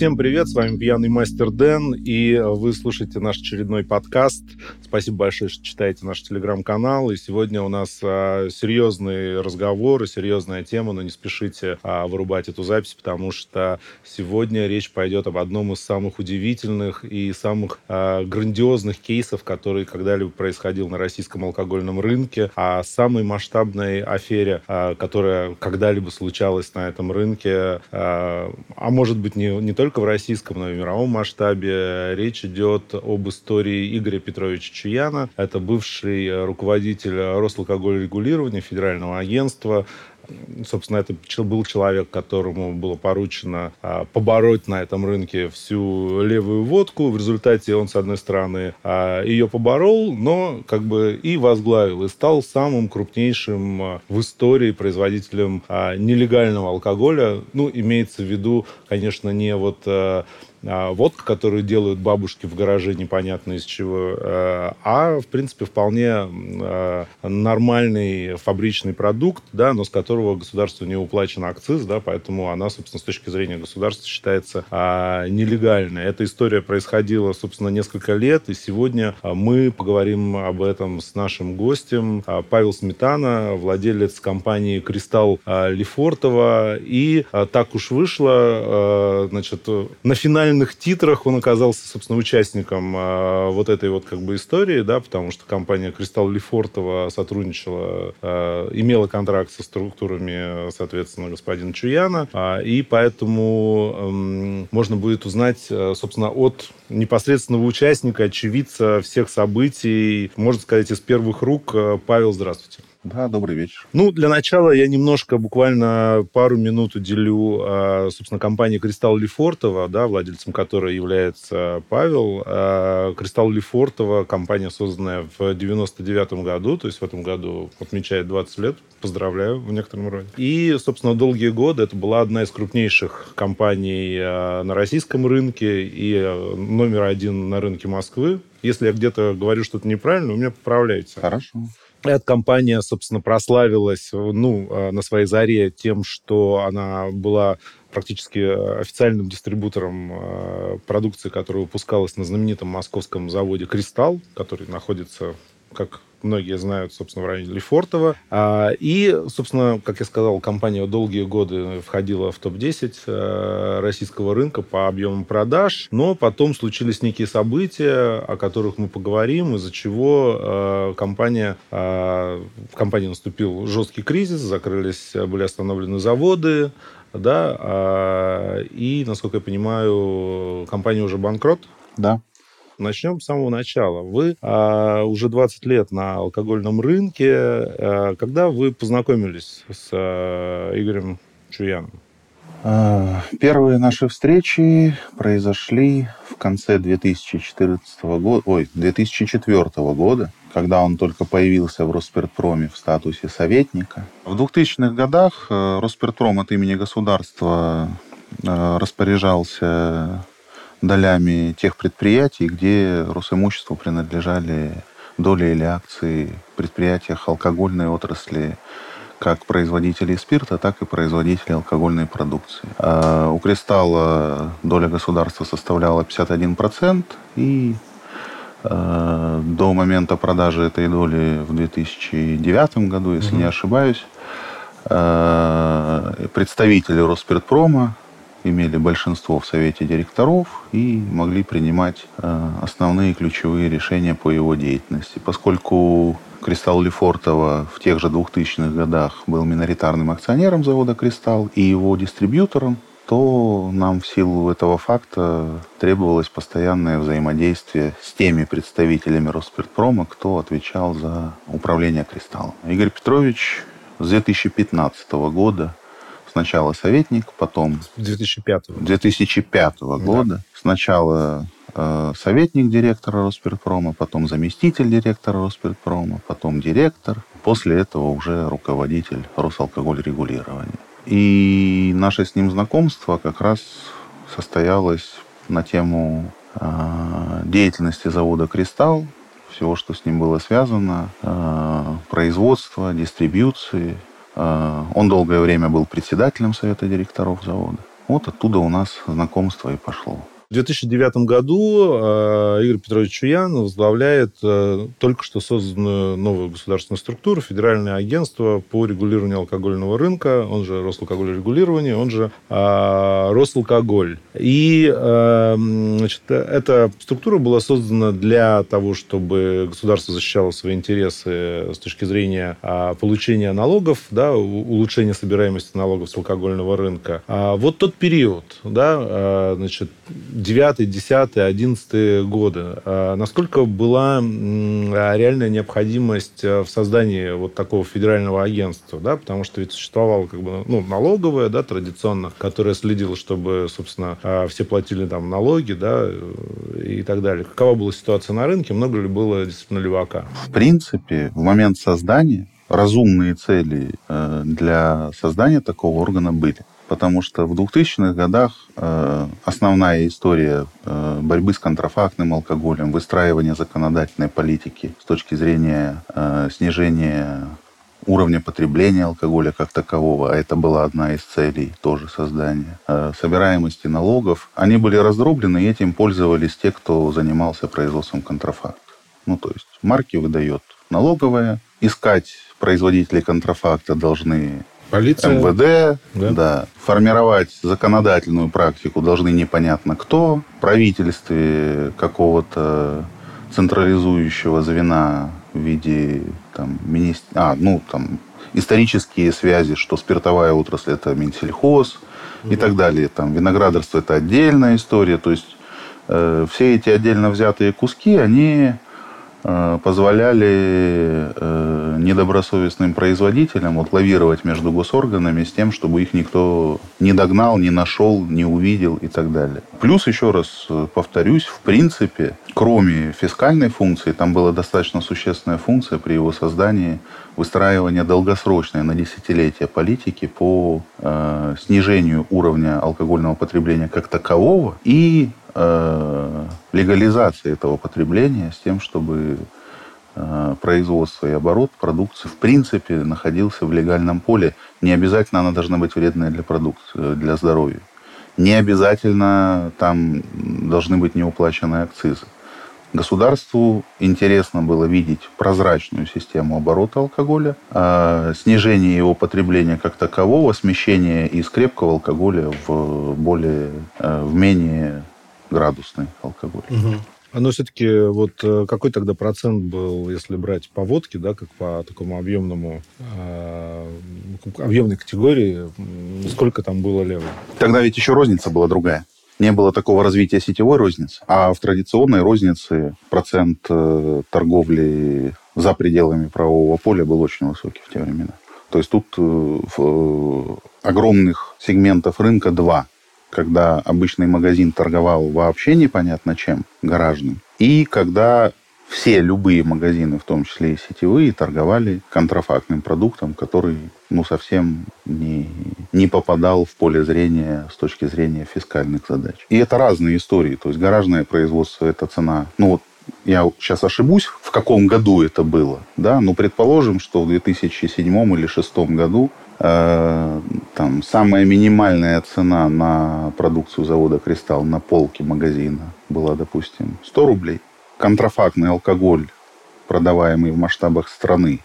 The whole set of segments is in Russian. Всем привет, с вами Пьяный Мастер Дэн, и вы слушаете наш очередной подкаст. Спасибо большое, что читаете наш телеграм-канал. И сегодня у нас серьезный разговор и серьезная тема, но не спешите вырубать эту запись, потому что сегодня речь пойдет об одном из самых удивительных и самых грандиозных кейсов, который когда-либо происходил на российском алкогольном рынке, о самой масштабной афере, которая когда-либо случалась на этом рынке, а может быть не только в российском, но и в мировом масштабе. Речь идет об истории Игоря Петровича Чуяна. Это бывший руководитель Росалкогольрегулирования, федерального агентства. Собственно, это был человек, которому было поручено побороть на этом рынке всю левую водку. В результате он, с одной стороны, ее поборол, но как бы и возглавил, и стал самым крупнейшим в истории производителем нелегального алкоголя. Ну, имеется в виду, конечно, не вот водка, которую делают бабушки в гараже непонятно из чего, а, в принципе, вполне нормальный фабричный продукт, да, но с которого государству не уплачен акциз, да, поэтому она, собственно, с точки зрения государства считается нелегальной. Эта история происходила, собственно, несколько лет, и сегодня мы поговорим об этом с нашим гостем. Павел Сметана, владелец компании «Кристалл-Лефортово», и так уж вышло, значит, на финальном в титрах он оказался, собственно, участником вот этой вот как бы истории, да, потому что компания «Кристалл-Лефортово» сотрудничала, имела контракт со структурами, соответственно, господина Чуяна, и поэтому можно будет узнать, собственно, от непосредственного участника, очевидца всех событий, можно сказать, из первых рук. Павел, здравствуйте. Да, добрый вечер. Ну, для начала я немножко, буквально пару минут уделю, собственно, компании «Кристалл-Лефортово», да, владельцем которой является Павел. «Кристалл-Лефортово» — компания, созданная в 99 году, то есть в этом году отмечает 20 лет. Поздравляю в некотором роде. И, собственно, долгие годы это была одна из крупнейших компаний на российском рынке и номер один на рынке Москвы. Если я где-то говорю что-то неправильно, вы меня поправляете. Хорошо. Эта компания, собственно, прославилась, ну, на своей заре тем, что она была практически официальным дистрибьютором продукции, которая выпускалась на знаменитом московском заводе «Кристалл», который находится, как многие знают, собственно, в районе Лефортово. И, собственно, как я сказал, компания долгие годы входила в топ-10 российского рынка по объему продаж, но потом случились некие события, о которых мы поговорим, из-за чего в компании наступил жесткий кризис, закрылись, были остановлены заводы, да, и, насколько я понимаю, компания уже банкрот. Да. Начнем с самого начала. Вы уже 20 лет на алкогольном рынке. Когда вы познакомились с Игорем Чуяном? Первые наши встречи произошли в конце 2004 года, когда он только появился в Роспиртпроме в статусе советника. В 2000-х годах Роспиртпром от имени государства распоряжался долями тех предприятий, где Росимуществу принадлежали доли или акции в предприятиях алкогольной отрасли, как производителей спирта, так и производителей алкогольной продукции. У «Кристалла» доля государства составляла 51%, и до момента продажи этой доли в 2009 году, если не ошибаюсь, представители Роспиртпрома имели большинство в совете директоров и могли принимать основные ключевые решения по его деятельности. Поскольку «Кристалл-Лефортово» в тех же 2000-х годах был миноритарным акционером завода «Кристалл» и его дистрибьютором, то нам в силу этого факта требовалось постоянное взаимодействие с теми представителями Роспиртпрома, кто отвечал за управление «Кристаллом». Игорь Петрович с 2015 года сначала советник, потом... 2005 года. Да. Сначала советник директора Роспиртпрома, потом заместитель директора Роспиртпрома, потом директор. После этого уже руководитель Росалкогольрегулирования. И наше с ним знакомство как раз состоялось на тему деятельности завода «Кристалл», всего, что с ним было связано, производства, дистрибьюции. Он долгое время был председателем совета директоров завода. Вот оттуда у нас знакомство и пошло. В 2009 году Игорь Петрович Чуян возглавляет только что созданную новую государственную структуру, Федеральное агентство по регулированию алкогольного рынка, он же Росалкогольрегулирование, он же Росалкоголь. И эта структура была создана для того, чтобы государство защищало свои интересы с точки зрения получения налогов, да, улучшения собираемости налогов с алкогольного рынка. Вот тот период, да, значит, 9, 10, 11 годы. Насколько была реальная необходимость в создании вот такого федерального агентства? Да? Потому что ведь существовало как бы, налоговое, да, традиционно, которое следило, чтобы, собственно, все платили там налоги, да, и так далее. Какова была ситуация на рынке? Много ли было действительно левака? В принципе, в момент создания разумные цели для создания такого органа были. Потому что в 2000-х годах основная история борьбы с контрафактным алкоголем, выстраивание законодательной политики с точки зрения снижения уровня потребления алкоголя как такового, а это была одна из целей тоже создания, собираемости налогов, они были раздроблены, и этим пользовались те, кто занимался производством контрафакта. Ну, то есть марки выдает налоговая, искать производителей контрафакта должны... Полиция. МВД, да. Формировать законодательную практику должны непонятно кто. В правительстве какого-то централизующего звена в виде исторические связи, что спиртовая отрасль – это Минсельхоз и так далее. Там, виноградарство – это отдельная история. То есть все эти отдельно взятые куски, они... позволяли недобросовестным производителям вот лавировать между госорганами с тем, чтобы их никто не догнал, не нашел, не увидел и так далее. Плюс, еще раз повторюсь, в принципе, кроме фискальной функции, там была достаточно существенная функция при его создании выстраивания долгосрочной на десятилетия политики по снижению уровня алкогольного потребления как такового и легализации этого потребления с тем, чтобы производство и оборот продукции в принципе находился в легальном поле. Не обязательно она должна быть вредной для продукции, для здоровья. Не обязательно там должны быть неуплаченные акцизы. Государству интересно было видеть прозрачную систему оборота алкоголя, снижение его потребления как такового, смещение из крепкого алкоголя в менее градусный алкоголь. Угу. Но все-таки вот какой тогда процент был, если брать по водке, да, как по такому объемной категории, сколько там было левой? Тогда ведь еще розница была другая. Не было такого развития сетевой розницы. А в традиционной рознице процент торговли за пределами правового поля был очень высокий в те времена. То есть тут огромных сегментов рынка два. Когда обычный магазин торговал вообще непонятно чем, гаражным. И когда все любые магазины, в том числе и сетевые, торговали контрафактным продуктом, который совсем не попадал в поле зрения с точки зрения фискальных задач. И это разные истории. То есть гаражное производство – это цена... я сейчас ошибусь, в каком году это было, да? Но предположим, что в 2007 или 2006 году самая минимальная цена на продукцию завода «Кристалл» на полке магазина была, допустим, 100 рублей. Контрафактный алкоголь, продаваемый в масштабах страны,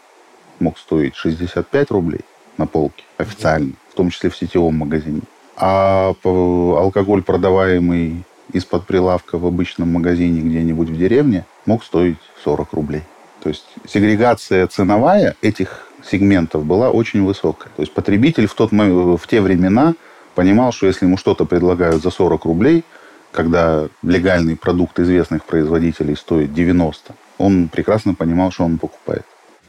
мог стоить 65 рублей на полке официально, в том числе в сетевом магазине. А алкоголь, продаваемый из-под прилавка в обычном магазине где-нибудь в деревне, мог стоить 40 рублей. То есть сегрегация ценовая этих сегментов была очень высокая. То есть потребитель в те времена понимал, что если ему что-то предлагают за 40 рублей, когда легальный продукт известных производителей стоит 90, он прекрасно понимал, что он покупает.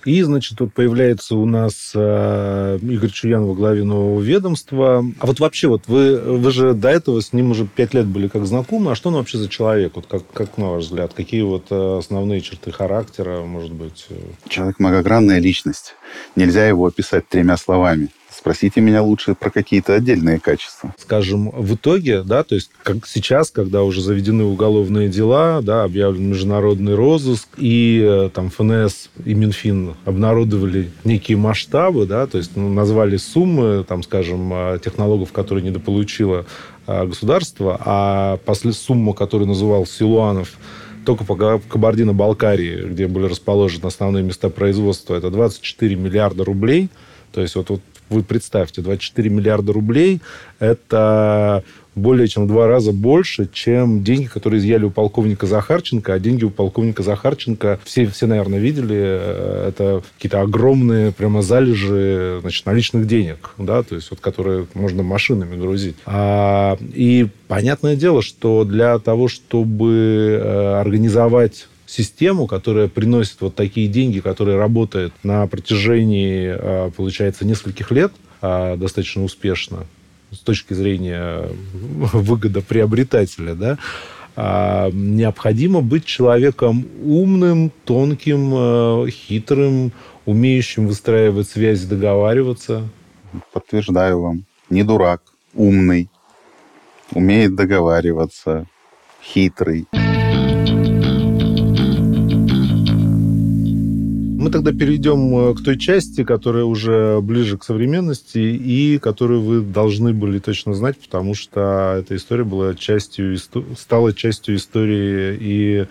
И, значит, вот появляется у нас Игорь Чуян во главе нового ведомства. А вот вообще, вот вы же до этого с ним уже 5 лет были как знакомы. А что он вообще за человек? Вот как на ваш взгляд? Какие вот основные черты характера, может быть? Человек многогранная личность. Нельзя его описать 3 словами. Спросите меня лучше про какие-то отдельные качества. Скажем, в итоге, да, то есть как сейчас, когда уже заведены уголовные дела, да, объявлен международный розыск, и там ФНС и Минфин обнародовали некие масштабы, да, то есть назвали суммы, там, скажем, технологов, которые недополучило государство, а после суммы, которую называл Силуанов, только по Кабардино-Балкарии, где были расположены основные места производства, это 24 миллиарда рублей. То есть вот вы представьте, 24 миллиарда рублей – это более чем в 2 раза больше, чем деньги, которые изъяли у полковника Захарченко. А деньги у полковника Захарченко, все наверное, видели, это какие-то огромные прямо залежи, значит, наличных денег, да, то есть вот, которые можно машинами грузить. И понятное дело, что для того, чтобы организовать систему, которая приносит вот такие деньги, которая работает на протяжении, получается, нескольких лет достаточно успешно, с точки зрения выгодоприобретателя, да, необходимо быть человеком умным, тонким, хитрым, умеющим выстраивать связи, договариваться. Подтверждаю вам, не дурак, умный, умеет договариваться, хитрый. Мы тогда перейдем к той части, которая уже ближе к современности и которую вы должны были точно знать, потому что эта история была стала частью истории и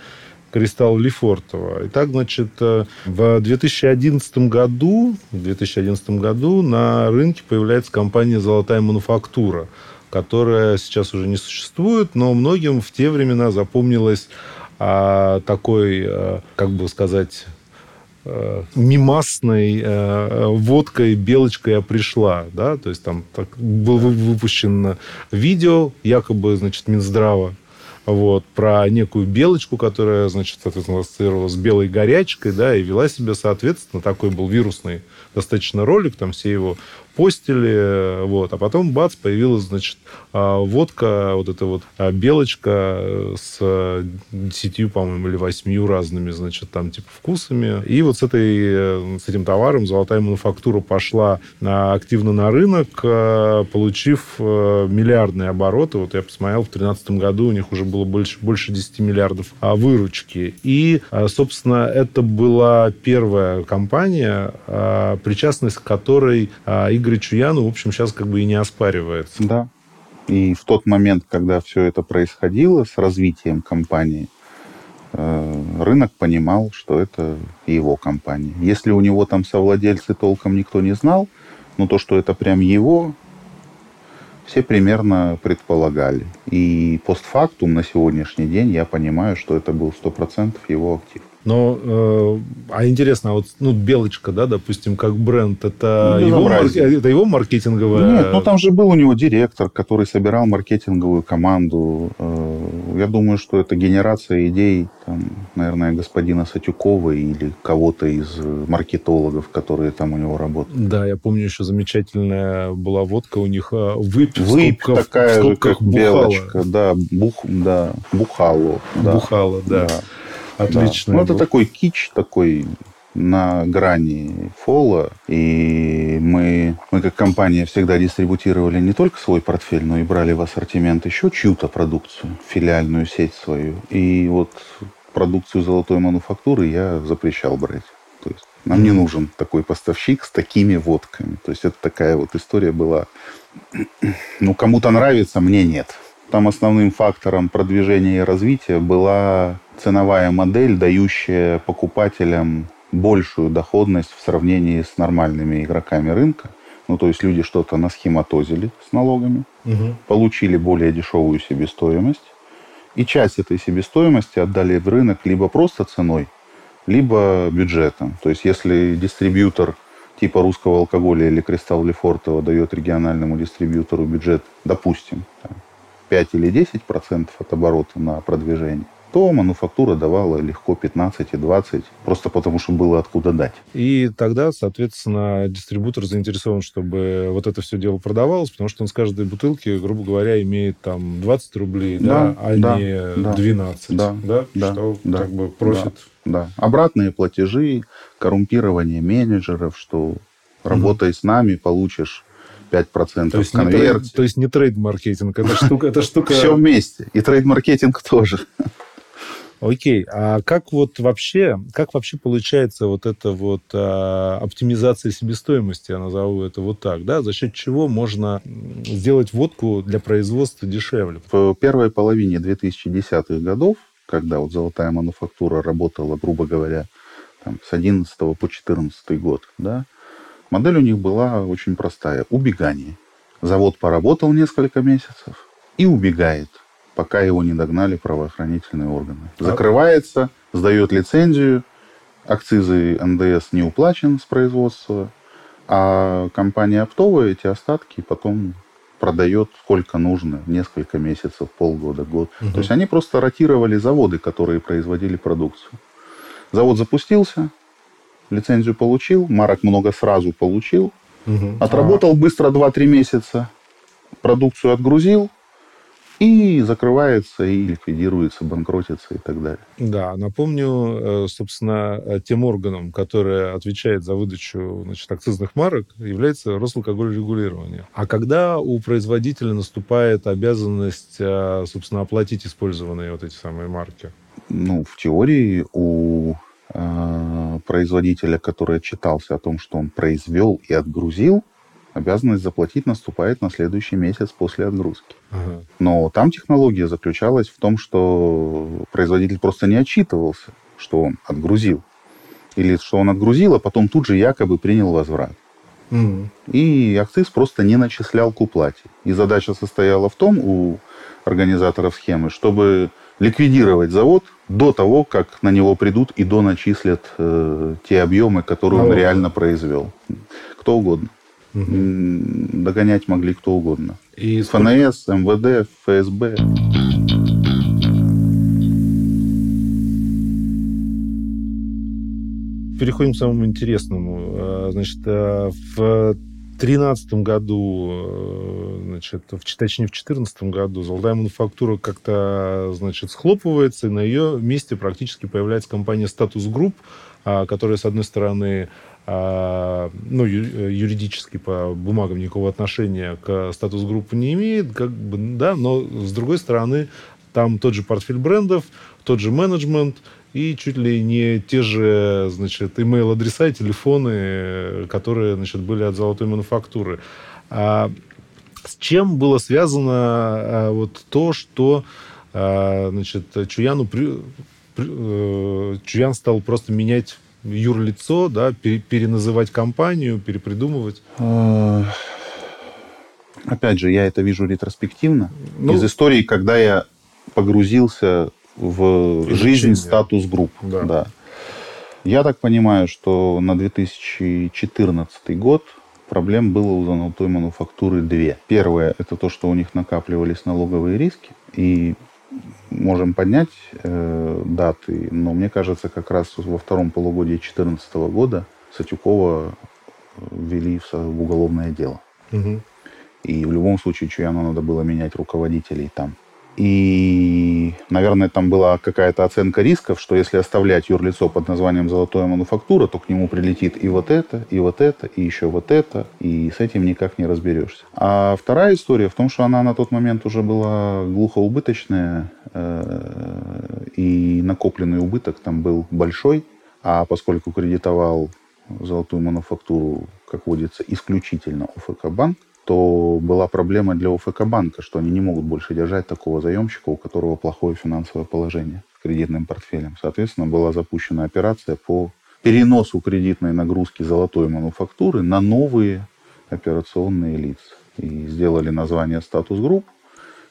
Кристалл-Лефортово. Итак, значит, в 2011 году на рынке появляется компания «Золотая мануфактура», которая сейчас уже не существует, но многим в те времена запомнилась такой, как бы сказать, мимасной водкой «Белочка, я пришла». Да? То есть там было выпущено видео, якобы, значит, Минздрава, вот, про некую белочку, которая, значит, соответственно, ассоциировалась с белой горячкой, да, и вела себя, соответственно, такой был вирусный достаточно ролик, там все его постили, вот, а потом, бац, появилась, значит, водка, вот эта вот белочка с 10, по-моему, или 8 разными, значит, там, типа, вкусами. И вот с этим товаром «Золотая мануфактура» пошла активно на рынок, получив миллиардные обороты. Вот я посмотрел, в 2013 году у них уже было больше 10 миллиардов выручки. И, собственно, это была первая компания, причастность к которой Игорь Чуян, в общем, сейчас как бы и не оспаривается. Да. И в тот момент, когда все это происходило с развитием компании, рынок понимал, что это его компания. Если у него там совладельцы толком никто не знал, но то, что это прям его, все примерно предполагали. И постфактум на сегодняшний день я понимаю, что это был 100% его актив. Но, интересно, вот «Белочка», да, допустим, как бренд, это его маркетинговая... Нет, там же был у него директор, который собирал маркетинговую команду. Я думаю, что это генерация идей, там, наверное, господина Сатюкова или кого-то из маркетологов, которые там у него работают. Да, я помню, еще замечательная была водка у них. Выпь такая же, как «Бухало». «Белочка», да, «Бухало». Да. «Бухало», да. Отлично. Да. Это такой кич, такой на грани фола. И мы как компания всегда дистрибутировали не только свой портфель, но и брали в ассортимент еще чью-то продукцию, филиальную сеть свою. И вот продукцию «Золотой мануфактуры» я запрещал брать. То есть нам не нужен такой поставщик с такими водками. То есть это такая вот история была. Кому-то нравится, мне нет. Там основным фактором продвижения и развития была ценовая модель, дающая покупателям большую доходность в сравнении с нормальными игроками рынка. То есть люди что-то насхематозили с налогами, получили более дешевую себестоимость, и часть этой себестоимости отдали в рынок либо просто ценой, либо бюджетом. То есть если дистрибьютор типа «Русского алкоголя» или «Кристалл-Лефортово» дает региональному дистрибьютору бюджет, допустим, 5 или 10% от оборота на продвижение, то мануфактура давала легко 15 и 20, просто потому что было откуда дать. И тогда, соответственно, дистрибьютор заинтересован, чтобы вот это все дело продавалось, потому что он с каждой бутылки, грубо говоря, имеет там 20 рублей, не 12. Профит. Да. Обратные платежи, коррумпирование менеджеров, что работай с нами, получишь 5%, конверсии. То есть не трейд-маркетинг, это штука... Все вместе. И трейд-маркетинг тоже. Окей. А как вообще получается вот эта вот оптимизация себестоимости, я назову это вот так, да? За счет чего можно сделать водку для производства дешевле? В первой половине 2010-х годов, когда вот золотая мануфактура работала, грубо говоря, там, с 2011 по 2014 год, да, модель у них была очень простая. Убегание. Завод поработал несколько месяцев и убегает, пока его не догнали правоохранительные органы. Закрывается, сдает лицензию, акцизы НДС не уплачен с производства, а компания оптовая эти остатки потом продает сколько нужно, несколько месяцев, полгода, год. Угу. То есть они просто ротировали заводы, которые производили продукцию. Завод запустился, лицензию получил, марок много сразу получил, угу. Отработал быстро 2-3 месяца, продукцию отгрузил, и закрывается, и ликвидируется, банкротится и так далее. Да, напомню, собственно, тем органом, который отвечает за выдачу, значит, акцизных марок, является Росалкогольрегулирование. А когда у производителя наступает обязанность, собственно, оплатить использованные вот эти самые марки? Ну, в теории у производителя, который отчитался о том, что он произвел и отгрузил, обязанность заплатить наступает на следующий месяц после отгрузки. Ага. Но там технология заключалась в том, что производитель просто не отчитывался, что он отгрузил. Или что он отгрузил, а потом тут же якобы принял возврат. Угу. И акциз просто не начислял к уплате. И задача состояла в том у организаторов схемы, чтобы ликвидировать завод до того, как на него придут и доначислят те объемы, которые он реально произвел. Кто угодно. Угу. Догонять могли кто угодно. И ФНС, МВД, ФСБ. Переходим к самому интересному. Значит, в 2013 году, значит, точнее, в 2014 году золотая мануфактура как-то, значит, схлопывается, и на ее месте практически появляется компания «Статус Групп», которая, с одной стороны, ну, юридически по бумагам никакого отношения к статус-группу не имеет, как бы, да, но, с другой стороны, там тот же портфель брендов, тот же менеджмент и чуть ли не те же, значит, имейл-адреса и телефоны, которые, значит, были от золотой мануфактуры. А с чем было связано вот то, что, значит, Чуян стал просто менять юрлицо, да, переназывать компанию, перепридумывать? Опять же, я это вижу ретроспективно. Ну, из истории, когда я погрузился в жизнь статус-групп. Да. Да. Я так понимаю, что на 2014 год проблем было у золотой мануфактуры 2. Первое – это то, что у них накапливались налоговые риски. И можем поднять даты, но мне кажется, как раз во втором полугодии 2014 года Сатюкова ввели в уголовное дело. Угу. И в любом случае Чуяну надо было менять руководителей там. И, наверное, там была какая-то оценка рисков, что если оставлять юрлицо под названием «Золотая мануфактура», то к нему прилетит и вот это, и вот это, и еще вот это, и с этим никак не разберешься. А вторая история в том, что она на тот момент уже была глухоубыточная, и накопленный убыток там был большой, а поскольку кредитовал «Золотую мануфактуру», как водится, исключительно УФК Банк, то была проблема для УФК банка, что они не могут больше держать такого заемщика, у которого плохое финансовое положение с кредитным портфелем. Соответственно, была запущена операция по переносу кредитной нагрузки золотой мануфактуры на новые операционные лица. И сделали название «Статус Групп»,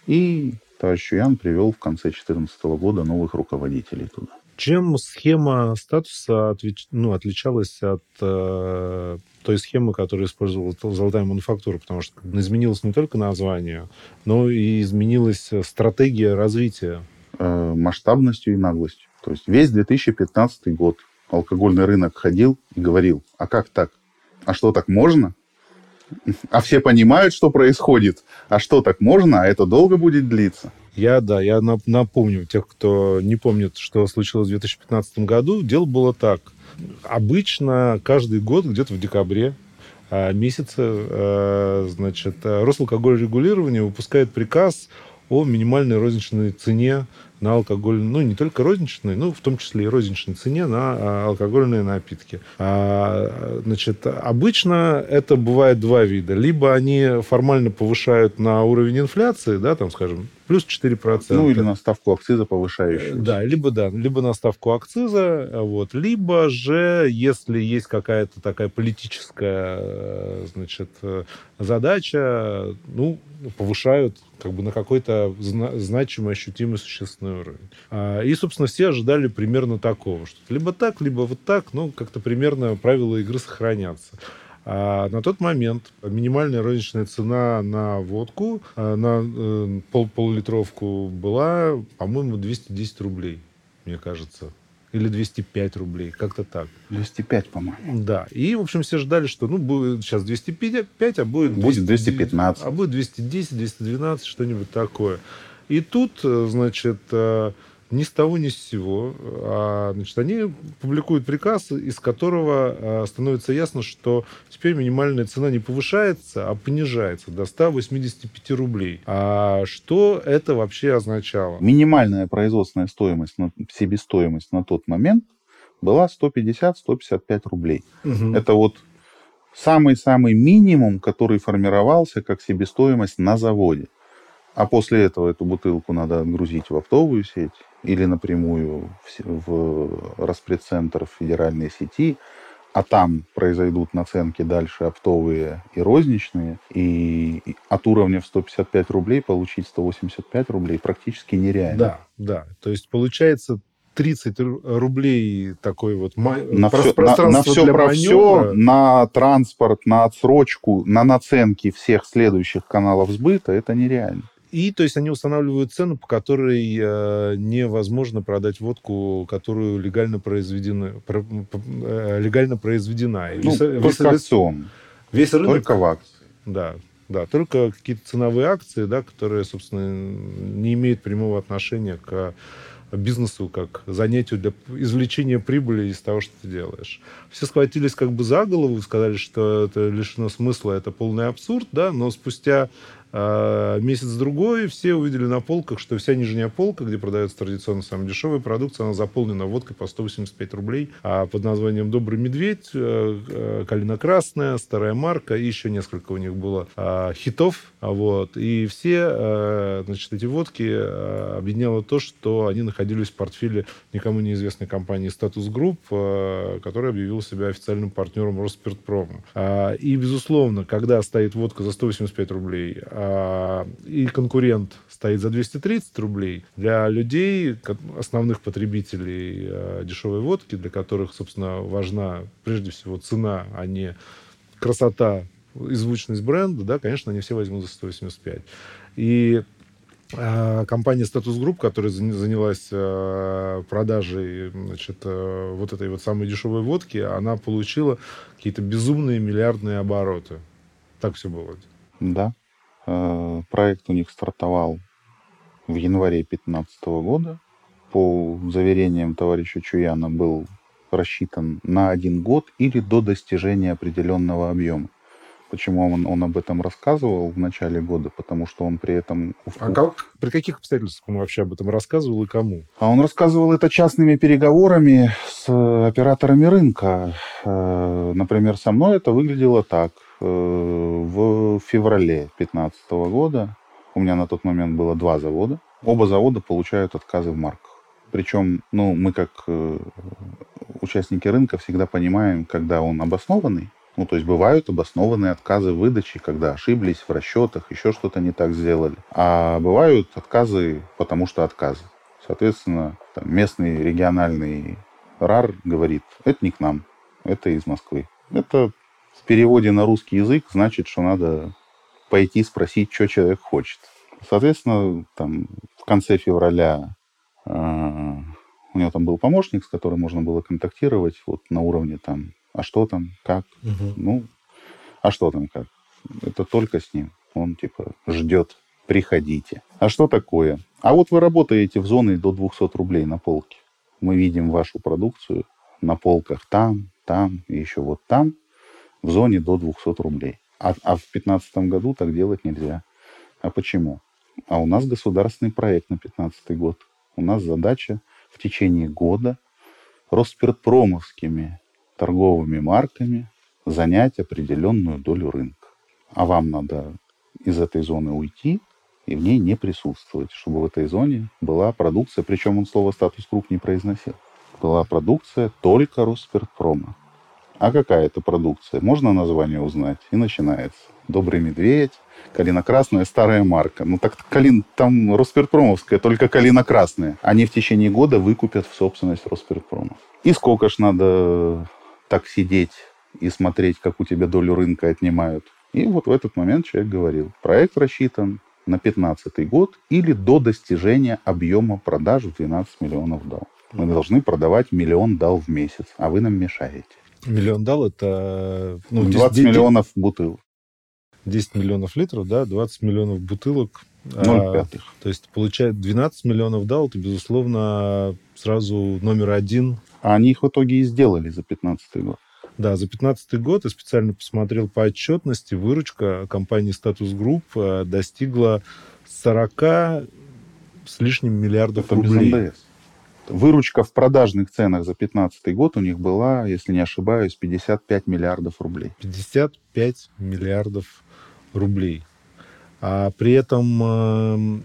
и товарищ Чуян привел в конце 2014 года новых руководителей туда. Чем схема статуса отличалась от той схемы, которую использовала золотая мануфактура? Потому что изменилось не только название, но и изменилась стратегия развития. Масштабностью и наглостью. То есть весь 2015 год алкогольный рынок ходил и говорил: а как так? А что, так можно? А все понимают, что происходит. А что, так можно? А это долго будет длиться? Я напомню, тех, кто не помнит, что случилось в 2015 году, дело было так. Обычно каждый год где-то в декабре месяце, значит, Росалкогольрегулирование выпускает приказ о минимальной розничной цене на алкоголь, ну, не только розничной, но в том числе и розничной цене на алкогольные напитки. Значит, обычно это бывает два вида. Либо они формально повышают на уровень инфляции, да, там, скажем, плюс 4%. Ну, или на ставку акциза повышающуюся. Да, либо на ставку акциза, вот, либо же, если есть какая-то такая политическая, значит, задача, ну, повышают как бы на какой-то значимый, ощутимый, существенный уровень. И, собственно, все ожидали примерно такого, что либо так, либо вот так, ну, как-то примерно правила игры сохранятся. А на тот момент минимальная розничная цена на водку, на поллитровку была, по-моему, 210 рублей, мне кажется. Или 205 рублей, как-то так. 205, по-моему. Да. И, в общем, все ждали, что ну, будет сейчас 205, а будет... Будет 215. А будет 210, 212, что-нибудь такое. И тут, значит... Ни с того, ни с сего. Значит, они публикуют приказ, из которого становится ясно, что теперь минимальная цена не повышается, а понижается до 185 рублей. А что это вообще означало? Минимальная производственная стоимость, себестоимость на тот момент была 150-155 рублей. Угу. Это вот самый-самый минимум, который формировался как себестоимость на заводе. А после этого эту бутылку надо отгрузить в оптовую сеть или напрямую в распредцентр федеральной сети, а там произойдут наценки дальше оптовые и розничные, и от уровня в 155 рублей получить 185 рублей практически нереально. Да, то есть получается 30 рублей такой вот на все, на транспорт, на отсрочку, на наценки всех следующих каналов сбыта, это нереально. И, то есть, они устанавливают цену, по которой невозможно продать водку, которую легально произведена. Ну, только акцион. Весь рынок. Только в акции. Да, только какие-то ценовые акции, да, которые, собственно, не имеют прямого отношения к бизнесу, как занятию для извлечения прибыли из того, что ты делаешь. Все схватились как бы за голову, сказали, что это лишено смысла, это полный абсурд, да, но спустя месяц-другой все увидели на полках, что вся нижняя полка, где продается традиционно самая дешевая продукция, она заполнена водкой по 185 рублей под названием «Добрый медведь», «Калина красная», «Старая марка», и еще несколько у них было хитов. Вот. И все, значит, эти водки объединяло то, что они находились в портфеле никому неизвестной компании «Статус Групп», которая объявила себя официальным партнером Роспиртпрома. И, безусловно, когда стоит водка за 185 рублей, и конкурент стоит за 230 рублей, для людей, основных потребителей дешевой водки, для которых, собственно, важна прежде всего цена, а не красота и звучность бренда, да, конечно, они все возьмут за 185. И компания «Статус Групп», которая занялась продажей, значит, вот этой вот самой дешевой водки, она получила какие-то безумные миллиардные обороты. Так все было. Да. Проект у них стартовал в январе 2015 года. По заверениям товарища Чуяна был рассчитан на 1 год или до достижения определенного объема. Почему он об этом рассказывал в начале года? Потому что он при этом... А как, при каких обстоятельствах он вообще об этом рассказывал и кому? А он рассказывал это частными переговорами с операторами рынка. Например, со мной это выглядело так. В феврале 2015 года у меня на тот момент было 2 завода. Оба завода получают отказы в марках. Причем, ну, мы как участники рынка всегда понимаем, когда он обоснованный. Ну, то есть бывают обоснованные отказы в выдаче, когда ошиблись в расчетах, еще что-то не так сделали. А бывают отказы, потому что отказы. Соответственно, там, местный региональный РАР говорит, это не к нам, это из Москвы. Это в переводе на русский язык значит, что надо пойти спросить, что человек хочет. Соответственно, там, в конце февраля у него там был помощник, с которым можно было контактировать вот, на уровне там, а что там, как? Угу. Ну, а что там, как? Это только с ним. Он, типа, ждет. Приходите. А что такое? А вот вы работаете в зоне до 200 рублей на полке. Мы видим вашу продукцию на полках там и еще вот там. в зоне до 200 рублей. А в 2015 году так делать нельзя. А почему? А у нас государственный проект на 2015 год. У нас задача в течение года Роспиртпромовскими торговыми марками занять определенную долю рынка. А вам надо из этой зоны уйти и в ней не присутствовать, чтобы в этой зоне была продукция, причем он слово «статус групп» не произносил, была продукция только Роспиртпрома. А какая это продукция? Можно название узнать? И начинается. «Добрый медведь», «Калина красная», «Старая марка». Ну так там Роспиртпромовская, только «Калина красная». Они в течение года выкупят в собственность Роспиртпрома. И сколько ж надо так сидеть и смотреть, как у тебя долю рынка отнимают? И вот в этот момент человек говорил, проект рассчитан на 2015 год или до достижения объема продаж в 12 миллионов дал. Мы должны продавать 1 миллион дал в месяц, а вы нам мешаете. 1 миллион дал это... 20 миллионов бутылок. 10 миллионов литров, да, 20 миллионов бутылок. 0,5. То есть, получает 12 миллионов дал, ты, безусловно, сразу номер один. А они их в итоге и сделали за 2015 год. Да, за 2015 год я специально посмотрел по отчетности, выручка компании «Статус Групп» достигла 40 с лишним миллиардов рублей. Выручка в продажных ценах за 2015 год у них была, если не ошибаюсь, 55 миллиардов рублей. 55 миллиардов рублей. А при этом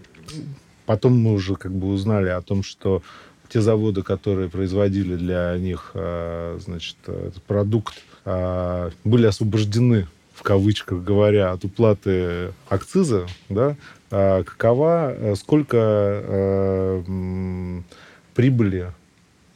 потом мы уже как бы узнали о том, что те заводы, которые производили для них, значит, этот продукт, были освобождены, в кавычках говоря, от уплаты акциза, да, какова, сколько прибыли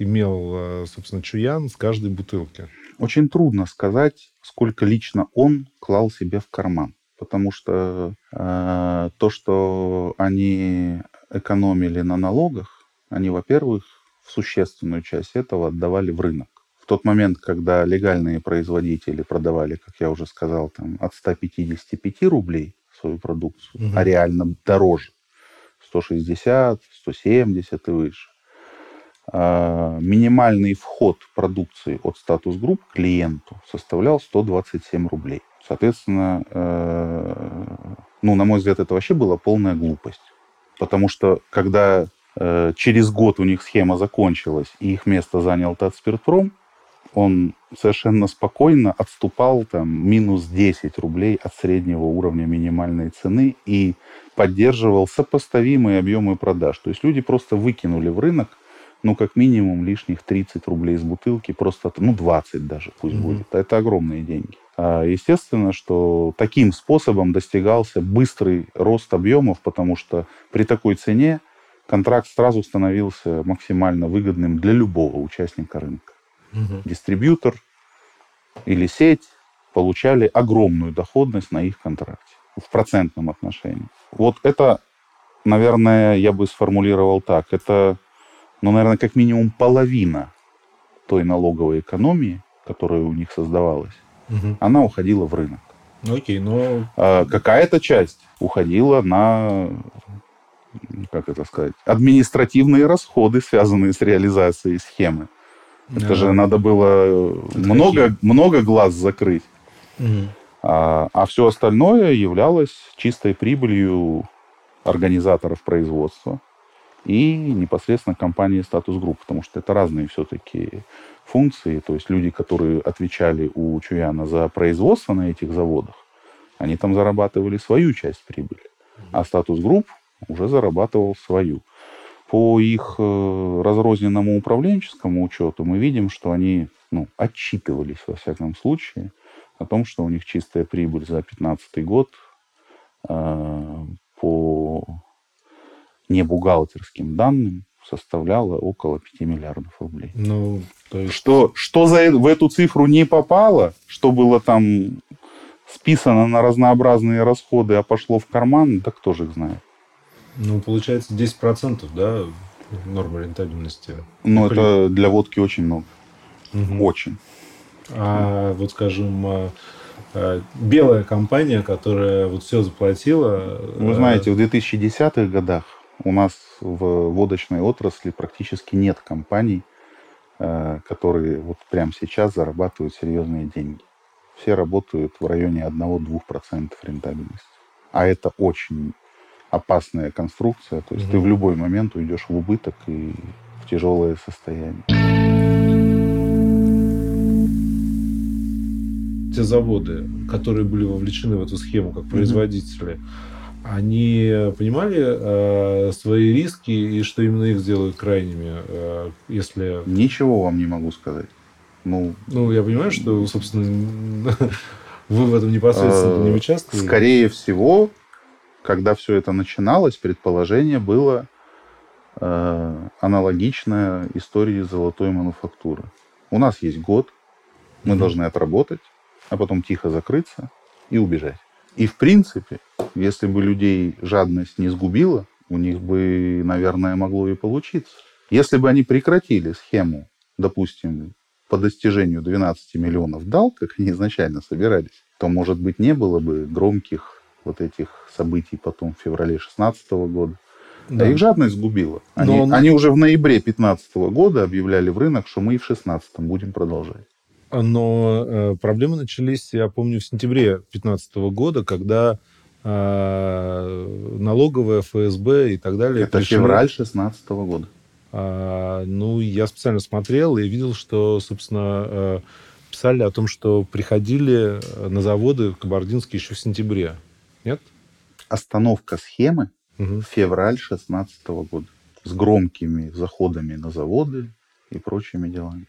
имел, собственно, Чуян с каждой бутылки? Очень трудно сказать, сколько лично он клал себе в карман, потому что то, что они экономили на налогах, они, во-первых, существенную часть этого отдавали в рынок. В тот момент, когда легальные производители продавали, как я уже сказал, там, от 155 рублей свою продукцию, а реально дороже, 160, 170 и выше, минимальный вход продукции от статус-групп клиенту составлял 127 рублей. Соответственно, на мой взгляд, это вообще была полная глупость. Потому что, когда через год у них схема закончилась, и их место занял Татспиртпром, он совершенно спокойно отступал там минус 10 рублей от среднего уровня минимальной цены и поддерживал сопоставимые объемы продаж. То есть люди просто выкинули в рынок, как минимум лишних 30 рублей с бутылки, просто, 20 даже пусть будет. Это огромные деньги. Естественно, что таким способом достигался быстрый рост объемов, потому что при такой цене контракт сразу становился максимально выгодным для любого участника рынка. Дистрибьютор или сеть получали огромную доходность на их контракте в процентном отношении. Вот это, наверное, я бы сформулировал так. Это, наверное, как минимум половина той налоговой экономии, которая у них создавалась, она уходила в рынок. Окей, А какая-то часть уходила на... административные расходы, связанные с реализацией схемы. Это же надо было много глаз закрыть. А все остальное являлось чистой прибылью организаторов производства и непосредственно компании «Статус Групп», потому что это разные все-таки функции. То есть люди, которые отвечали у Чуяна за производство на этих заводах, они там зарабатывали свою часть прибыли. А «Статус Групп» уже зарабатывал свою. По их разрозненному управленческому учету мы видим, что они отчитывались, во всяком случае, о том, что у них чистая прибыль за 2015 год по небухгалтерским данным составляла около 5 миллиардов рублей. То есть... Что в эту цифру не попало, что было там списано на разнообразные расходы, а пошло в карман, да кто же их знает. Получается 10%, да, норма рентабельности. Это для водки очень много. Очень. Вот, скажем, белая компания, которая все заплатила... Вы знаете, в 2010-х годах у нас в водочной отрасли практически нет компаний, которые прямо сейчас зарабатывают серьезные деньги. все работают в районе 1-2% рентабельности. А это очень опасная конструкция. То есть ты в любой момент уйдешь в убыток и в тяжелое состояние. Те заводы, которые были вовлечены в эту схему как производители, они понимали свои риски и что именно их сделают крайними, если... Ничего вам не могу сказать. Ну, я понимаю, что, собственно, вы в этом непосредственно не участвуете. Скорее всего, когда все это начиналось, предположение было аналогичное истории золотой мануфактуры. У нас есть год, мы должны отработать, а потом тихо закрыться и убежать. И, в принципе, если бы людей жадность не сгубила, у них бы, наверное, могло и получиться. Если бы они прекратили схему, допустим, по достижению 12 миллионов дал, как они изначально собирались, то, может быть, не было бы громких вот этих событий потом в феврале 2016 года. Да. А их жадность сгубила. Они уже в ноябре 2015 года объявляли в рынок, что мы и в 2016 будем продолжать. Но проблемы начались, я помню, в сентябре 2015 года, когда налоговая, ФСБ и так далее... Это пришли... февраль 2016 года. Я специально смотрел и видел, что, собственно, писали о том, что приходили на заводы кабардинские еще в сентябре. Нет? Остановка схемы февраль 2016 года с громкими заходами на заводы и прочими делами.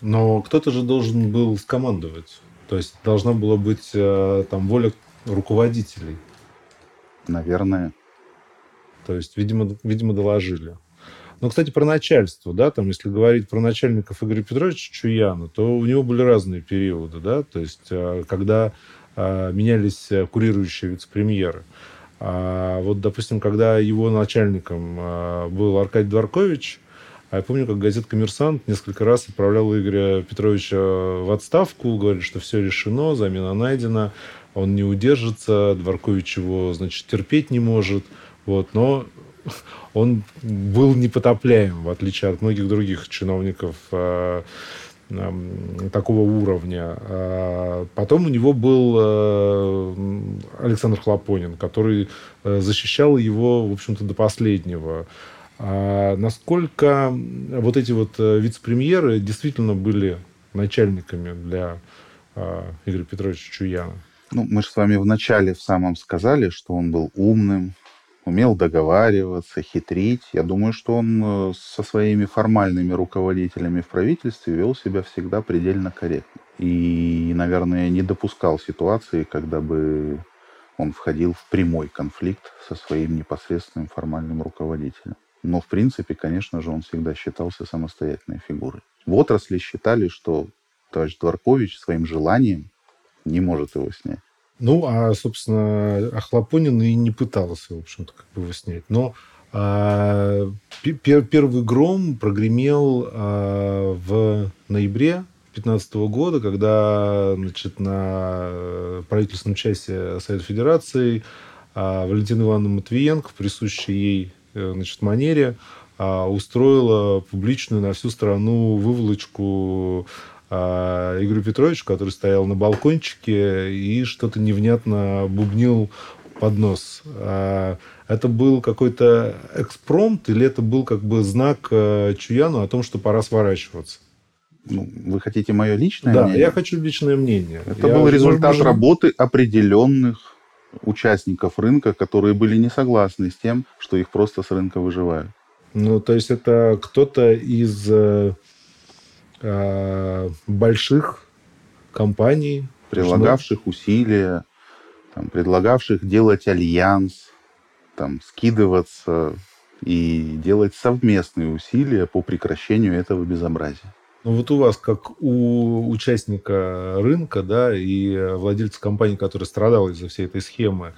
Но кто-то же должен был скомандовать. То есть должна была быть там воля руководителей. Наверное. То есть, видимо, доложили. Но, кстати, про начальство, да, там, если говорить про начальников Игоря Петровича Чуяна, то у него были разные периоды, да, то есть когда менялись курирующие вице-премьеры. Вот, допустим, когда его начальником был Аркадий Дворкович, я помню, как газета «Коммерсант» несколько раз отправляла Игоря Петровича в отставку, говорили, что все решено, замена найдена, он не удержится, Дворкович его, значит, терпеть не может. Вот, но он был непотопляем, в отличие от многих других чиновников такого уровня. Потом у него был Александр Хлопонин, который защищал его, в общем-то, до последнего. Насколько вот эти вот вице-премьеры действительно были начальниками для Игоря Петровича Чуяна? Мы же с вами вначале в самом сказали, что он был умным, умел договариваться, хитрить. Я думаю, что он со своими формальными руководителями в правительстве вел себя всегда предельно корректно. И, наверное, не допускал ситуации, когда бы он входил в прямой конфликт со своим непосредственным формальным руководителем. Но, в принципе, конечно же, он всегда считался самостоятельной фигурой. В отрасли считали, что товарищ Дворкович своим желанием не может его снять. Хлопонин и не пытался, в общем-то, как бы его снять. Но первый гром прогремел в ноябре 2015 года, когда, значит, на правительственном часе Совета Федерации Валентина Ивановна Матвиенко, в присущей ей, значит, манере, устроила публичную на всю страну выволочку Игорю Петровичу, который стоял на балкончике и что-то невнятно бубнил под нос. Это был какой-то экспромт или это был как бы знак Чуяну о том, что пора сворачиваться? Вы хотите мое личное мнение? Да, я хочу личное мнение. Это был результат работы определенных участников рынка, которые были не согласны с тем, что их просто с рынка выживают. То есть это кто-то из больших компаний, прилагавших усилия, предлагавших делать альянс, скидываться и делать совместные усилия по прекращению этого безобразия. Вот у вас, как у участника рынка, да, и владельца компании, которая страдала из-за всей этой схемы,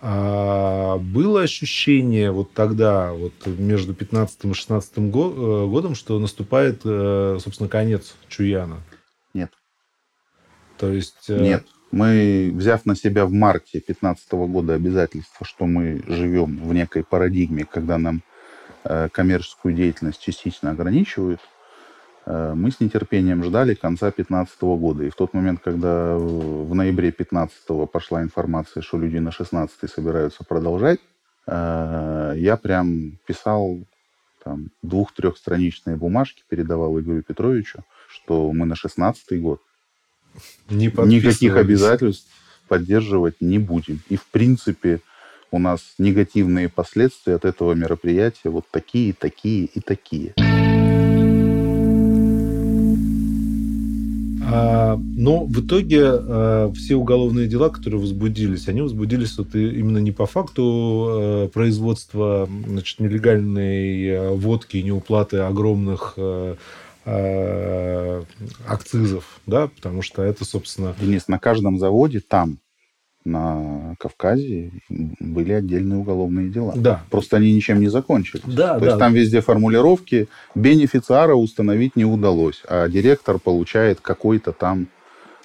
было ощущение вот тогда, вот между 2015 и 2016 годом, что наступает, собственно, конец Чуяна? Нет. То есть... Нет. Мы, взяв на себя в марте 2015 года обязательство, что мы живем в некой парадигме, когда нам коммерческую деятельность частично ограничивают, мы с нетерпением ждали конца 2015 года. И в тот момент, когда в ноябре 2015 пошла информация, что люди на 16-й собираются продолжать, я прям писал там, 2-3-страничные бумажки, передавал Игорю Петровичу, что мы на 16-й год никаких обязательств поддерживать не будем. И, в принципе, у нас негативные последствия от этого мероприятия вот такие, такие и такие. Но в итоге все уголовные дела, которые возбудились, они возбудились вот именно не по факту производства, значит, нелегальной водки и неуплаты огромных акцизов, да, потому что это, собственно... Денис, на каждом заводе там, на Кавказе, были отдельные уголовные дела. Да. Просто они ничем не закончились. Да, то да, есть там везде формулировки. Бенефициара установить не удалось, а директор получает какой-то там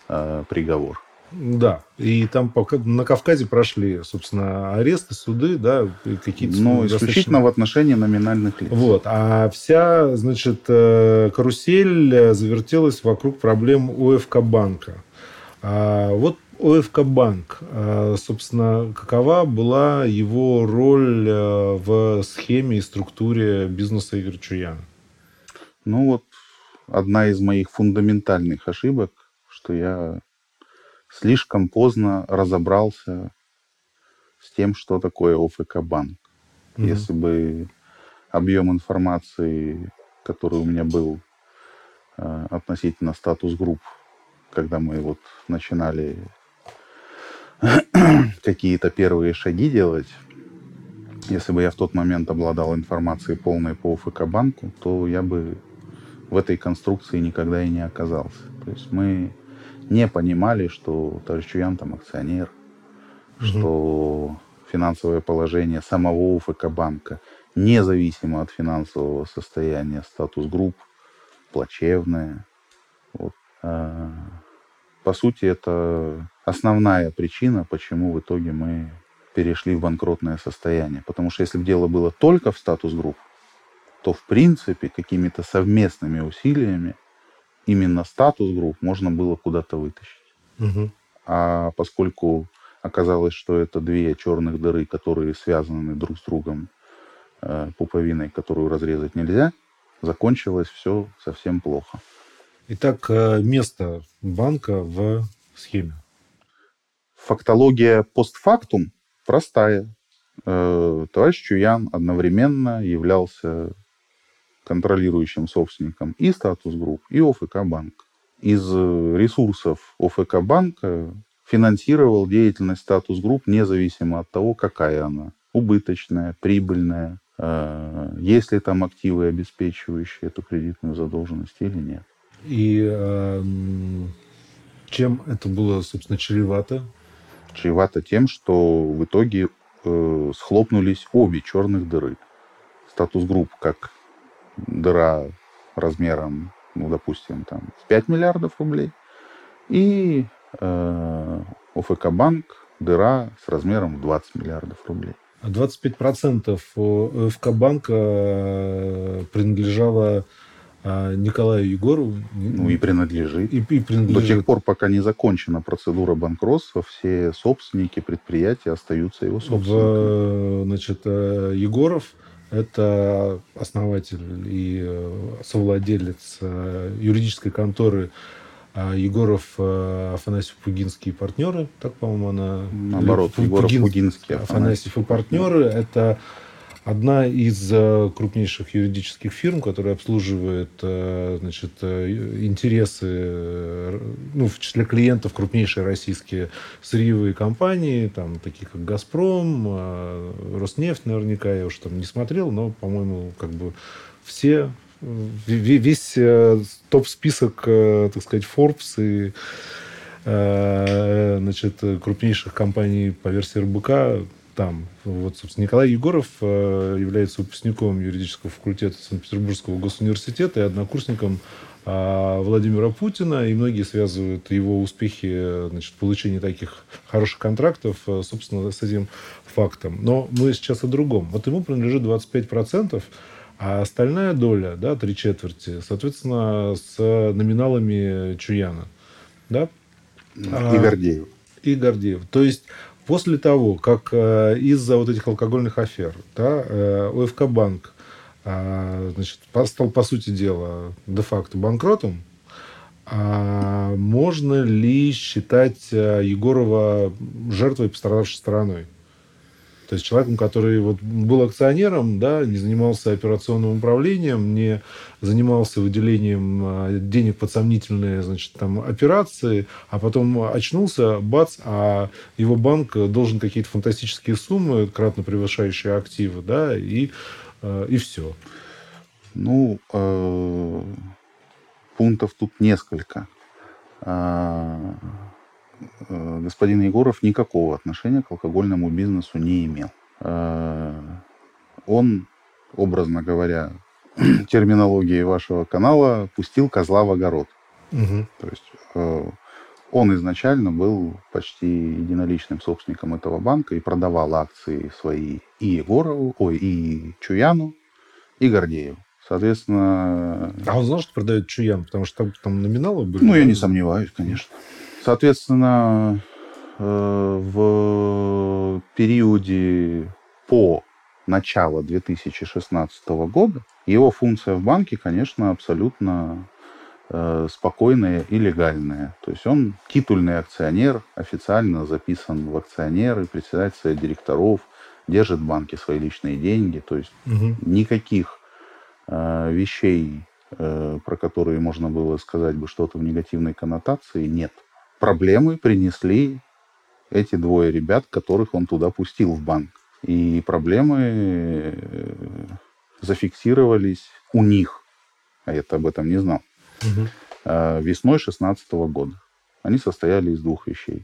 приговор. Да, и там на Кавказе прошли, собственно, аресты, суды, да, какие-то... Ну, исключительно в отношении номинальных лиц. Вот, а вся, значит, карусель завертелась вокруг проблем УФК банка. Вот УФК банк, собственно, какова была его роль в схеме и структуре бизнеса Игоря Чуяна? Ну, вот одна из моих фундаментальных ошибок, что я... слишком поздно разобрался с тем, что такое ОФК банк. Mm-hmm. Если бы объем информации, который у меня был относительно статус групп, когда мы вот начинали какие-то первые шаги делать, если бы я в тот момент обладал информацией полной по ОФК банку, то я бы в этой конструкции никогда и не оказался. То есть мы не понимали, что товарищ Чуян там акционер, угу, что финансовое положение самого УФК банка, независимо от финансового состояния статус групп, плачевное. Вот. По сути, это основная причина, почему в итоге мы перешли в банкротное состояние. Потому что если бы дело было только в статус групп, то в принципе какими-то совместными усилиями именно статус групп можно было куда-то вытащить. Угу. А поскольку оказалось, что это две черных дыры, которые связаны друг с другом пуповиной, которую разрезать нельзя, закончилось все совсем плохо. Итак, место банка в схеме. Фактология постфактум простая. Товарищ Чуян одновременно являлся контролирующим собственником и статус групп, и ОФК банк. Из ресурсов ОФК банка финансировал деятельность статус групп независимо от того, какая она. Убыточная, прибыльная, есть ли там активы, обеспечивающие эту кредитную задолженность или нет. И чем это было, собственно, чревато? Чревато тем, что в итоге схлопнулись обе черных дыры. Статус групп как дыра размером, ну, допустим, там, 5 миллиардов рублей. И ОФК банк дыра с размером 20 миллиардов рублей. 25% ОФК банка принадлежало Николаю Егорову. Ну, и принадлежит. И принадлежит. До тех пор, пока не закончена процедура банкротства, все собственники предприятия остаются его собственниками. Значит, Егоров... это основатель и совладелец юридической конторы Егоров Афанасьев Пугинские партнеры. Так, по-моему, она... Наоборот, Егоров Пугинские Афанасьев и партнеры. Это одна из крупнейших юридических фирм, которая обслуживает, значит, интересы, ну, в числе клиентов крупнейшие российские сырьевые компании, там, такие как «Газпром», «Роснефть» наверняка, я уж там не смотрел, но, по-моему, как бы все, весь топ-список, так сказать, Forbes и, значит, крупнейших компаний по версии РБК там. Вот, собственно, Николай Егоров является выпускником юридического факультета Санкт-Петербургского госуниверситета и однокурсником Владимира Путина. И многие связывают его успехи, значит, в получении таких хороших контрактов, собственно, с этим фактом. Но мы сейчас о другом. Вот ему принадлежит 25%. А остальная доля, да, 3/4, соответственно, с номиналами Чуяна. Да? И Гордеев. И Гордеев. То есть после того, как из-за вот этих алкогольных афер, да, УФК Банк, значит, стал, по сути дела, де-факто банкротом, а можно ли считать Егорова жертвой пострадавшей стороной? То есть человеком, который вот был акционером, да, не занимался операционным управлением, не занимался выделением денег под сомнительные, значит, там, операции, а потом очнулся, бац, а его банк должен какие-то фантастические суммы, кратно превышающие активы, да, и все. Ну, пунктов тут несколько. Господин Егоров никакого отношения к алкогольному бизнесу не имел. Он, образно говоря, терминологией вашего канала, пустил козла в огород. Угу. То есть он изначально был почти единоличным собственником этого банка и продавал акции свои и Егорову, и Чуяну, и Гордееву. Соответственно... А он знал, что продает Чуян, потому что там номиналы были? Ну, я не сомневаюсь, конечно. Соответственно, в периоде по начало 2016 года его функция в банке, конечно, абсолютно спокойная и легальная. То есть он титульный акционер, официально записан в акционеры, председатель совета директоров, держит в банке свои личные деньги. То есть никаких вещей, про которые можно было сказать бы что-то в негативной коннотации, нет. Проблемы принесли эти двое ребят, которых он туда пустил в банк. И проблемы зафиксировались у них. А я-то об этом не знал. Весной 2016 года. Они состояли из двух вещей.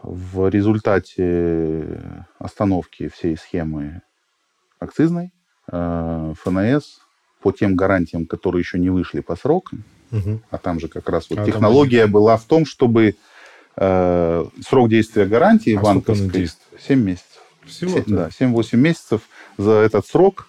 В результате остановки всей схемы акцизной ФНС по тем гарантиям, которые еще не вышли по срокам, а там же как раз вот технология была в том, чтобы... срок действия гарантии банковской 7 месяцев. Всего? Да, 7-8 месяцев. За этот срок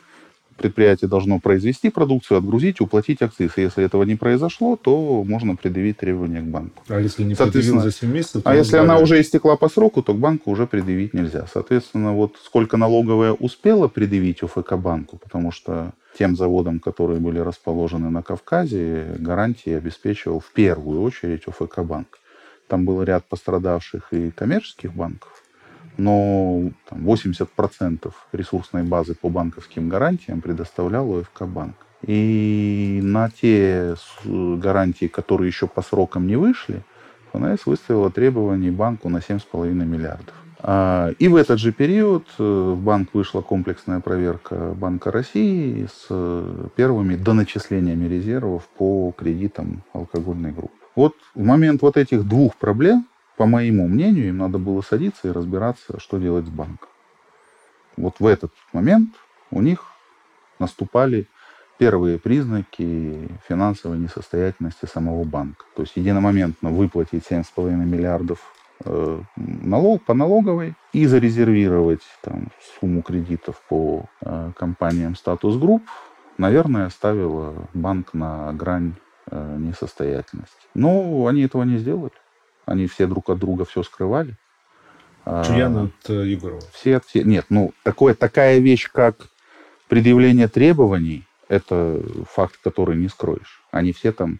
предприятие должно произвести продукцию, отгрузить, уплатить акциз. И если этого не произошло, то можно предъявить требования к банку. А если не предъявил за 7 месяцев? А если она уже истекла по сроку, то к банку уже предъявить нельзя. Соответственно, вот сколько налоговая успела предъявить УФК банку, потому что тем заводам, которые были расположены на Кавказе, гарантии обеспечивал в первую очередь УФК банк. Там был ряд пострадавших и коммерческих банков, но там 80% ресурсной базы по банковским гарантиям предоставлял УФК банк. И на те гарантии, которые еще по срокам не вышли, ФНС выставила требования банку на 7,5 миллиардов. И в этот же период в банк вышла комплексная проверка Банка России с первыми доначислениями резервов по кредитам алкогольной группы. Вот в момент вот этих двух проблем, по моему мнению, им надо было садиться и разбираться, что делать с банком. Вот в этот момент у них наступали первые признаки финансовой несостоятельности самого банка. То есть единомоментно выплатить 7,5 миллиардов по налоговой и зарезервировать там сумму кредитов по компаниям «Статус Групп», наверное, ставило банк на грань несостоятельности. Но они этого не сделали. Они все друг от друга все скрывали. Чуян от Егорова? Все. Нет, ну, такая вещь, как предъявление требований, это факт, который не скроешь. Они все там,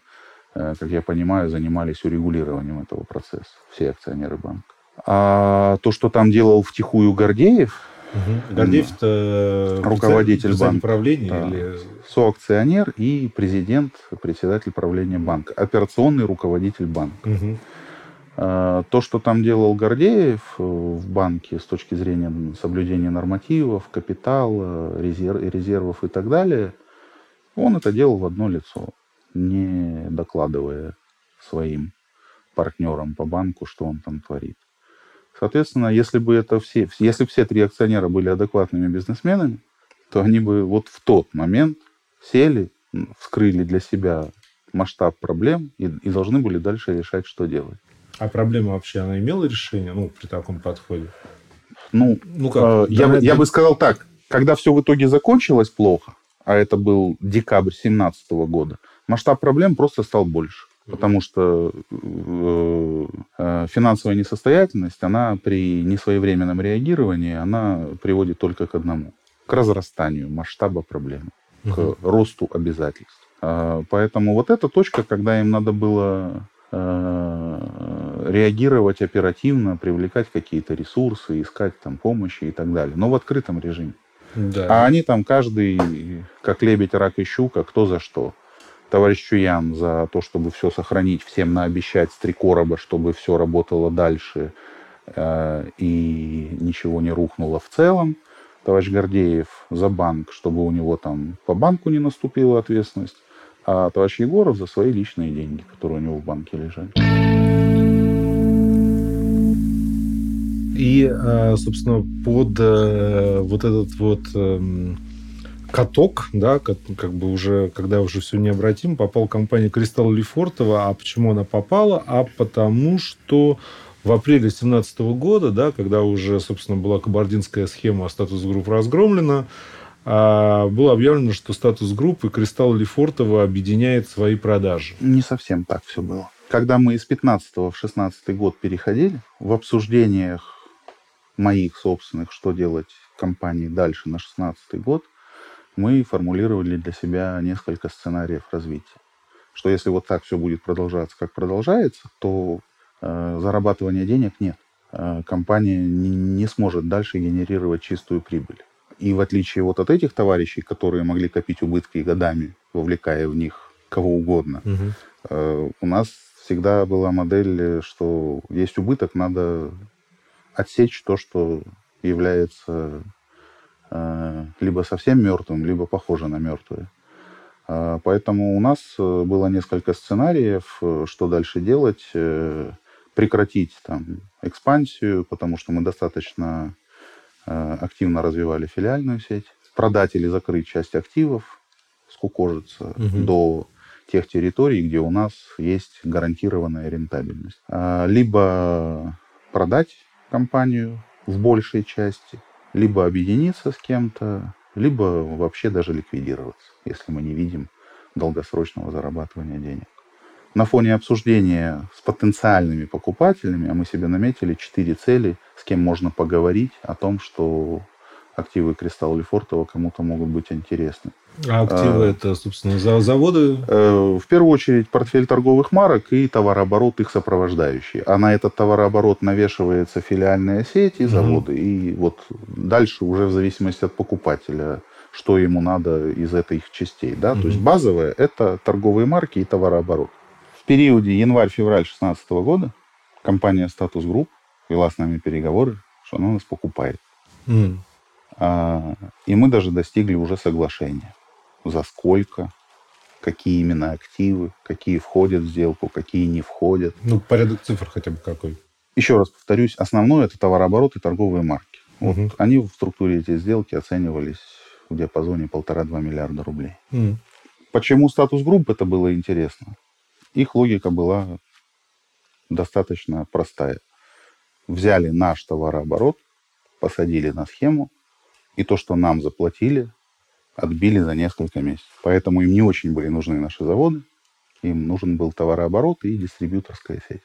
как я понимаю, занимались урегулированием этого процесса. Все акционеры банка. А то, что там делал втихую Гордеев... Гордеев — это руководитель банка, да, или... соакционер и президент, председатель правления банка, операционный руководитель банка. То, что там делал Гордеев в банке с точки зрения соблюдения нормативов, капитала, резервов и так далее, он это делал в одно лицо, не докладывая своим партнерам по банку, что он там творит. Соответственно, если бы все три акционера были адекватными бизнесменами, то они бы вот в тот момент сели, вскрыли для себя масштаб проблем и должны были дальше решать, что делать. А проблема вообще, она имела решение, ну, при таком подходе? Ну, как? Я бы сказал так, когда все в итоге закончилось плохо, а это был декабрь 2017 года, масштаб проблем просто стал больше. Потому что финансовая несостоятельность, она при несвоевременном реагировании, она приводит только к одному. К разрастанию масштаба проблемы, к росту обязательств. Поэтому вот эта точка, когда им надо было реагировать оперативно, привлекать какие-то ресурсы, искать там помощи и так далее. Но в открытом режиме. Да. А они там каждый, как лебедь, рак и щука, кто за что. Товарищ Чуян за то, чтобы все сохранить, всем наобещать с три короба, чтобы все работало дальше и ничего не рухнуло в целом. Товарищ Гордеев за банк, чтобы у него там по банку не наступила ответственность. А товарищ Егоров за свои личные деньги, которые у него в банке лежали. И, собственно, под вот этот вот... каток, да, как бы уже, когда уже все необратимо, попала компания «Кристалл-Лефортово». А почему она попала? А потому что в апреле 2017 года, да, когда уже, собственно, была кабардинская схема «Статус Групп» разгромлена, было объявлено, что «Статус Групп» и «Кристалл-Лефортово» объединяет свои продажи. Не совсем так все было. Когда мы из 2015 в 2016 год переходили, в обсуждениях моих собственных, что делать компании дальше на 2016 год, мы формулировали для себя несколько сценариев развития. Что если вот так все будет продолжаться, как продолжается, то зарабатывания денег нет. Компания не сможет дальше генерировать чистую прибыль. И в отличие вот от этих товарищей, которые могли копить убытки годами, вовлекая в них кого угодно, у нас всегда была модель, что есть убыток, надо отсечь то, что является... либо совсем мертвым, либо похоже на мертвое. Поэтому у нас было несколько сценариев, что дальше делать. Прекратить там экспансию, потому что мы достаточно активно развивали филиальную сеть. Продать или закрыть часть активов, скукожиться до тех территорий, где у нас есть гарантированная рентабельность. Либо продать компанию в большей части, либо объединиться с кем-то, либо вообще даже ликвидироваться, если мы не видим долгосрочного зарабатывания денег. На фоне обсуждения с потенциальными покупателями, а мы себе наметили 4 цели, с кем можно поговорить о том, что активы «Кристалл-Лефортово» кому-то могут быть интересны. А активы это, собственно, заводы? В первую очередь портфель торговых марок и товарооборот их сопровождающий. А на этот товарооборот навешивается филиальная сеть и заводы. И вот дальше уже в зависимости от покупателя, что ему надо из этой их частей. Да? То есть базовое – это торговые марки и товарооборот. В периоде январь-февраль 2016 года компания «Статус Групп» вела с нами переговоры, что она нас покупает. И мы даже достигли уже соглашения. За сколько, какие именно активы, какие входят в сделку, какие не входят. Ну, порядок цифр хотя бы какой. Еще раз повторюсь, основное – это товарооборот и торговые марки. Вот они в структуре этой сделки оценивались в диапазоне 1,5-2 миллиарда рублей. Почему «Статус Групп» это было интересно? Их логика была достаточно простая. Взяли наш товарооборот, посадили на схему, и то, что нам заплатили, отбили за несколько месяцев. Поэтому им не очень были нужны наши заводы. Им нужен был товарооборот и дистрибьюторская сеть.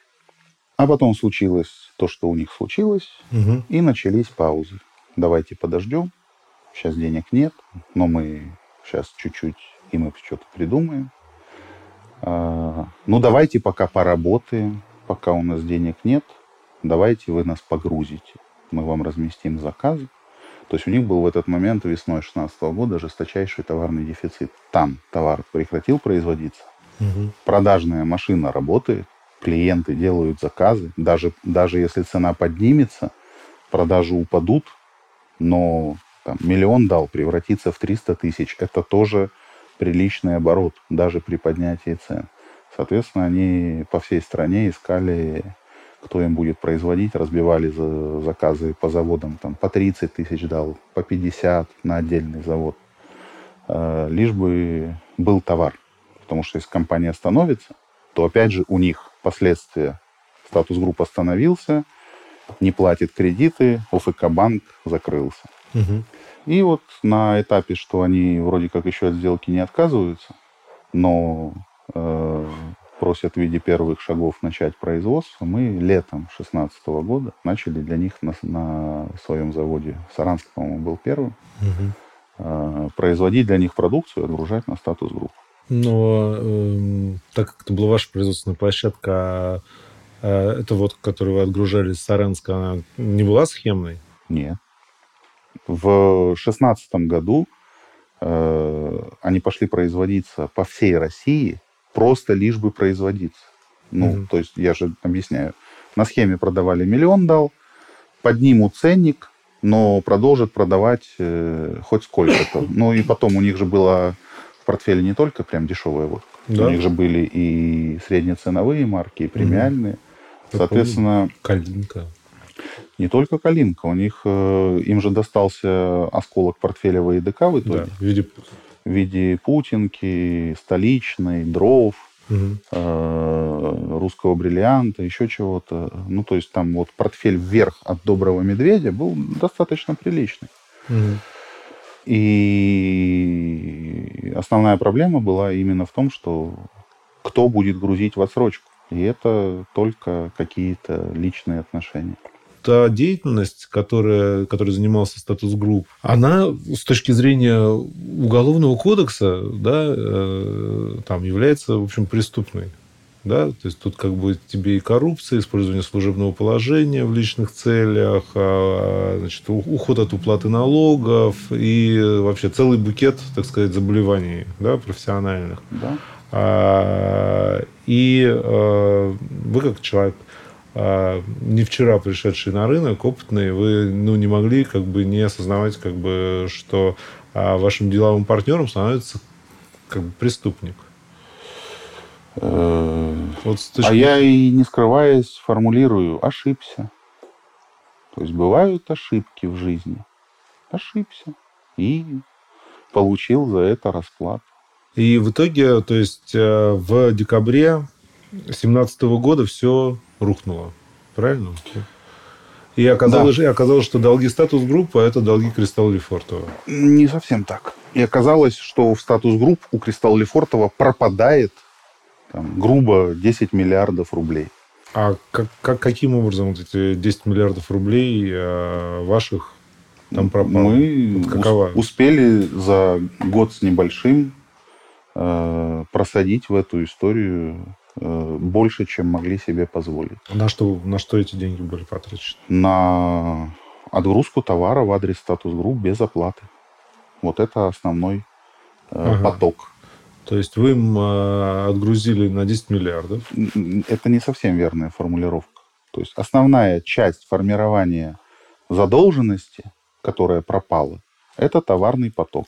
А потом случилось то, что у них случилось. И начались паузы. Давайте подождем. Сейчас денег нет. Но мы сейчас чуть-чуть и мы что-то придумаем. Ну, давайте пока поработаем. Пока у нас денег нет. Давайте вы нас погрузите. Мы вам разместим заказы. То есть у них был в этот момент весной 2016 года жесточайший товарный дефицит. Там товар прекратил производиться. Продажная машина работает, клиенты делают заказы. Даже если цена поднимется, продажи упадут, но там, миллион дал превратится в 300 тысяч. Это тоже приличный оборот, даже при поднятии цен. Соответственно, они по всей стране искали... кто им будет производить, разбивали заказы по заводам, там, по 30 тысяч дал, по 50 на отдельный завод, лишь бы был товар. Потому что если компания остановится, то, опять же, у них последствия. Статус Групп остановился, не платит кредиты, УФК Банк закрылся. И вот на этапе, что они вроде как еще от сделки не отказываются, но просят в виде первых шагов начать производство, мы летом 2016 года начали для них на своем заводе, Саранск, по-моему, был первым, производить для них продукцию и отгружать на статус групп. Но так как это была ваша производственная площадка, а эта водка, которую вы отгружали из Саранска, она не была схемной? Нет. В 2016 году они пошли производиться по всей России, просто лишь бы производиться. Ну, то есть, я же объясняю, на схеме продавали миллион дал, поднимут ценник, но продолжат продавать хоть сколько-то. Ну, и потом у них же была в портфеле не только прям дешевая водка. Да. У них же были и среднеценовые марки, и премиальные. Соответственно... Калинка. Не только Калинка. У них, им же достался осколок портфеля ВДК в итоге. Да, в виде Путинки, Столичной, дров, Русского бриллианта, еще чего-то. Ну, то есть там вот портфель вверх от Доброго медведя был достаточно приличный. И основная проблема была именно в том, что кто будет грузить в отсрочку. И это только какие-то личные отношения. Та деятельность, которой занимался статус групп, она с точки зрения Уголовного кодекса, да, там является, в общем, преступной. Да? То есть тут как бы тебе и коррупция, использование служебного положения в личных целях, значит, уход от уплаты налогов и вообще целый букет, так сказать, заболеваний, да, профессиональных. Да. Вы как человек, не вчера пришедший на рынок, опытный, вы не могли как бы не осознавать, как бы, что вашим деловым партнером становится как бы преступник. Вот точки... А я и не скрываясь формулирую: ошибся. То есть бывают ошибки в жизни. Ошибся. И получил за это расплату. И в итоге, то есть в декабре 2017 года все рухнуло. Правильно? И оказалось, что долги статус-группы, а это долги Кристалл-Лефортово. Не совсем так. И оказалось, что в статус-групп у Кристалл-Лефортово пропадает там, грубо 10 миллиардов рублей. А каким образом вот эти 10 миллиардов рублей ваших там пропало? Мы успели за год с небольшим просадить в эту историю больше, чем могли себе позволить. На что эти деньги были потрачены? На отгрузку товара в адрес статус-групп без оплаты. Вот это основной поток. То есть вы им отгрузили на 10 миллиардов? Это не совсем верная формулировка. То есть основная часть формирования задолженности, которая пропала, это товарный поток.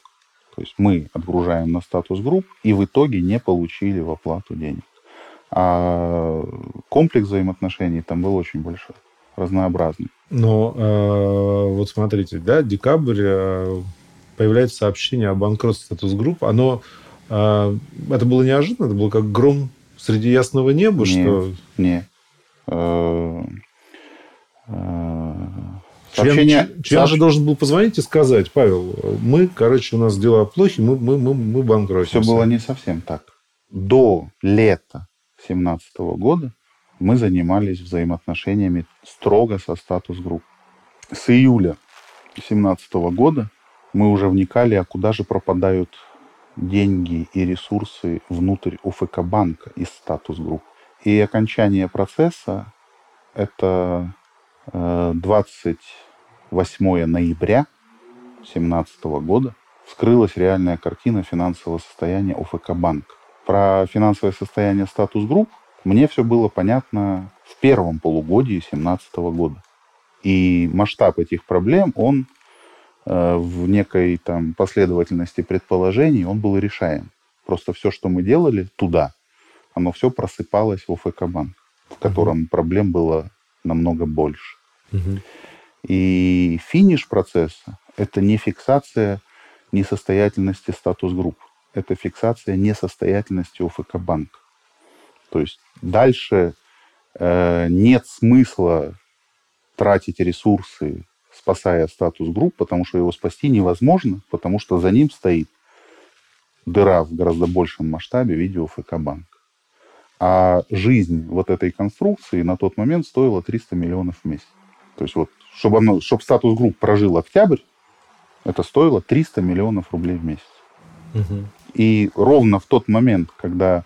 То есть мы отгружаем на статус групп и в итоге не получили в оплату денег. А комплекс взаимоотношений там был очень большой, разнообразный. Но вот смотрите, да, декабрь, появляется сообщение о банкротстве статус групп. Оно... Это было неожиданно? Это было как гром среди ясного неба? Нет. Чуян же должен был позвонить и сказать: Павел, мы, у нас дела плохи, мы банкротимся. Все было не совсем так. До лета 2017 года мы занимались взаимоотношениями строго со статус-групп. С июля 2017 года мы уже вникали, а куда же пропадают деньги и ресурсы внутрь УФК банка из статус-групп. И окончание процесса – это 28 ноября 2017 года вскрылась реальная картина финансового состояния УФК банка. Про финансовое состояние статус-групп мне все было понятно в первом полугодии 2017 года. И масштаб этих проблем, он в некой там последовательности предположений, он был решаем. Просто все, что мы делали туда, оно все просыпалось в УФК банк, в котором проблем было намного больше. И финиш процесса – это не фиксация несостоятельности статус-групп, это фиксация несостоятельности УФК банка. То есть дальше нет смысла тратить ресурсы спасая статус групп, потому что его спасти невозможно, потому что за ним стоит дыра в гораздо большем масштабе в виде УФК Банк. А жизнь вот этой конструкции на тот момент стоила 300 миллионов в месяц. То есть вот, чтобы статус групп прожил октябрь, это стоило 300 миллионов рублей в месяц. Угу. И ровно в тот момент, когда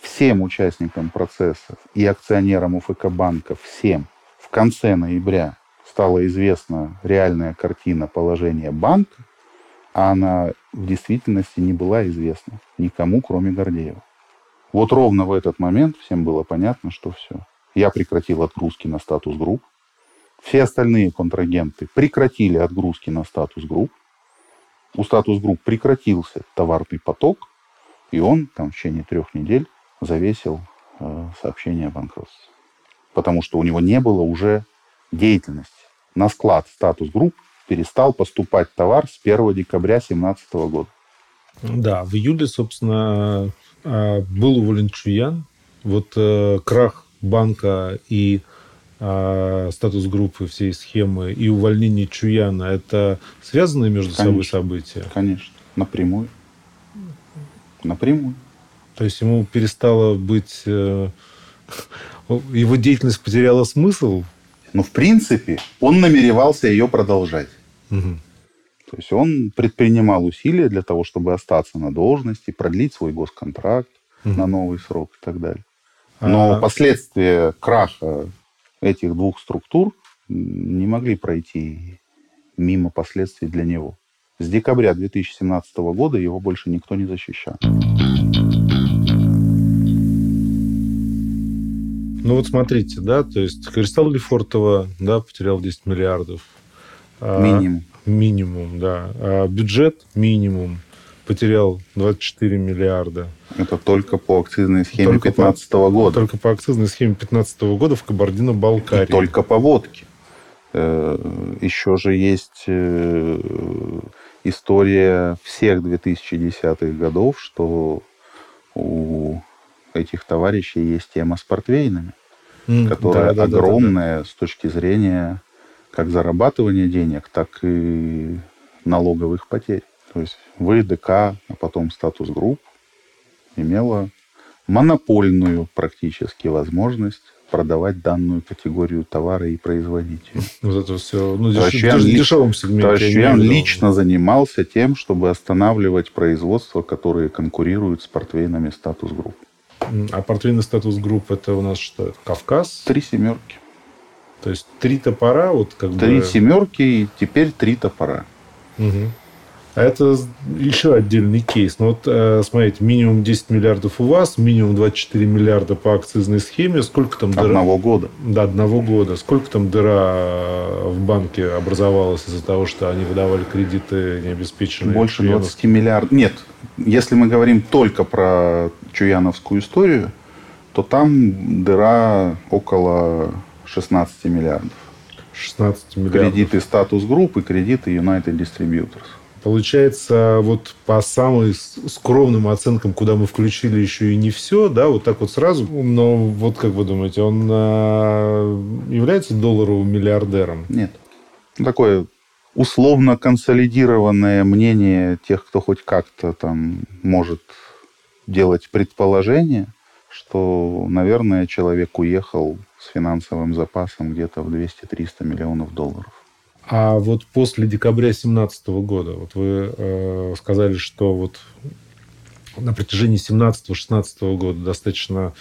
всем участникам процессов и акционерам УФК Банка, всем, в конце ноября стала известна реальная картина положения банка, а она в действительности не была известна никому, кроме Гордеева. Вот ровно в этот момент всем было понятно, что все. Я прекратил отгрузки на статус групп. Все остальные контрагенты прекратили отгрузки на статус групп. У статус групп прекратился товарный поток, и он там в течение 3 недель завесил сообщение о банкротстве. Потому что у него не было уже деятельности. На склад статус групп перестал поступать товар с 1 декабря 2017 года. Да, в июле, собственно, был уволен Чуян. Вот крах банка и статус группы, всей схемы и увольнение Чуяна, это связанные между собой события? Конечно, напрямую. Напрямую. То есть ему перестало быть... Его деятельность потеряла смысл? Ну, в принципе, он намеревался ее продолжать. Угу. То есть он предпринимал усилия для того, чтобы остаться на должности, продлить свой госконтракт на новый срок и так далее. Но последствия краха этих 2 структур не могли пройти мимо последствий для него. С декабря 2017 года его больше никто не защищал. Ну вот смотрите, да, то есть Кристалл-Лефортово, да, потерял 10 миллиардов. Минимум. Минимум, да. А бюджет минимум потерял 24 миллиарда. Это только по акцизной схеме 2015 года. Только по акцизной схеме 2015 года в Кабардино-Балкарии. И только по водке. Еще же есть история всех 2010-х годов, что у этих товарищей есть тема с портвейнами, которая огромная с точки зрения как зарабатывания денег, так и налоговых потерь. То есть ВДК, а потом статус групп, имела монопольную практически возможность продавать данную категорию товара и производить ее. Вот это все. Ну, дешевым сегменте. Чуян лично занимался тем, чтобы останавливать производства, которые конкурируют с портвейнами статус групп. А портвейный статус групп это у нас что? Кавказ? 3 семерки. То есть 3 топора вот как бы. 3 семерки и теперь 3 топора. Угу. А это еще отдельный кейс. Ну вот, смотрите, минимум 10 миллиардов у вас, минимум 24 миллиарда по акцизной схеме. Сколько там дыра? Одного года. Да, 1 года. Сколько там дыра в банке образовалась из-за того, что они выдавали кредиты необеспеченные? Больше 20 миллиардов. Нет, если мы говорим только про чуяновскую историю, то там дыра около 16 миллиардов. 16 миллиардов. Кредиты статус группы, кредиты Юнайтед Дистрибьюторс. Получается, вот по самым скромным оценкам, куда мы включили еще и не все, да, вот так вот сразу. Но вот как вы думаете, он является долларовым миллиардером? Нет. Такое условно консолидированное мнение тех, кто хоть как-то там может делать предположение, что, наверное, человек уехал с финансовым запасом где-то в 200-300 миллионов долларов. А вот после декабря 2017 года, вот вы сказали, что вот на протяжении 2017-2016 года достаточно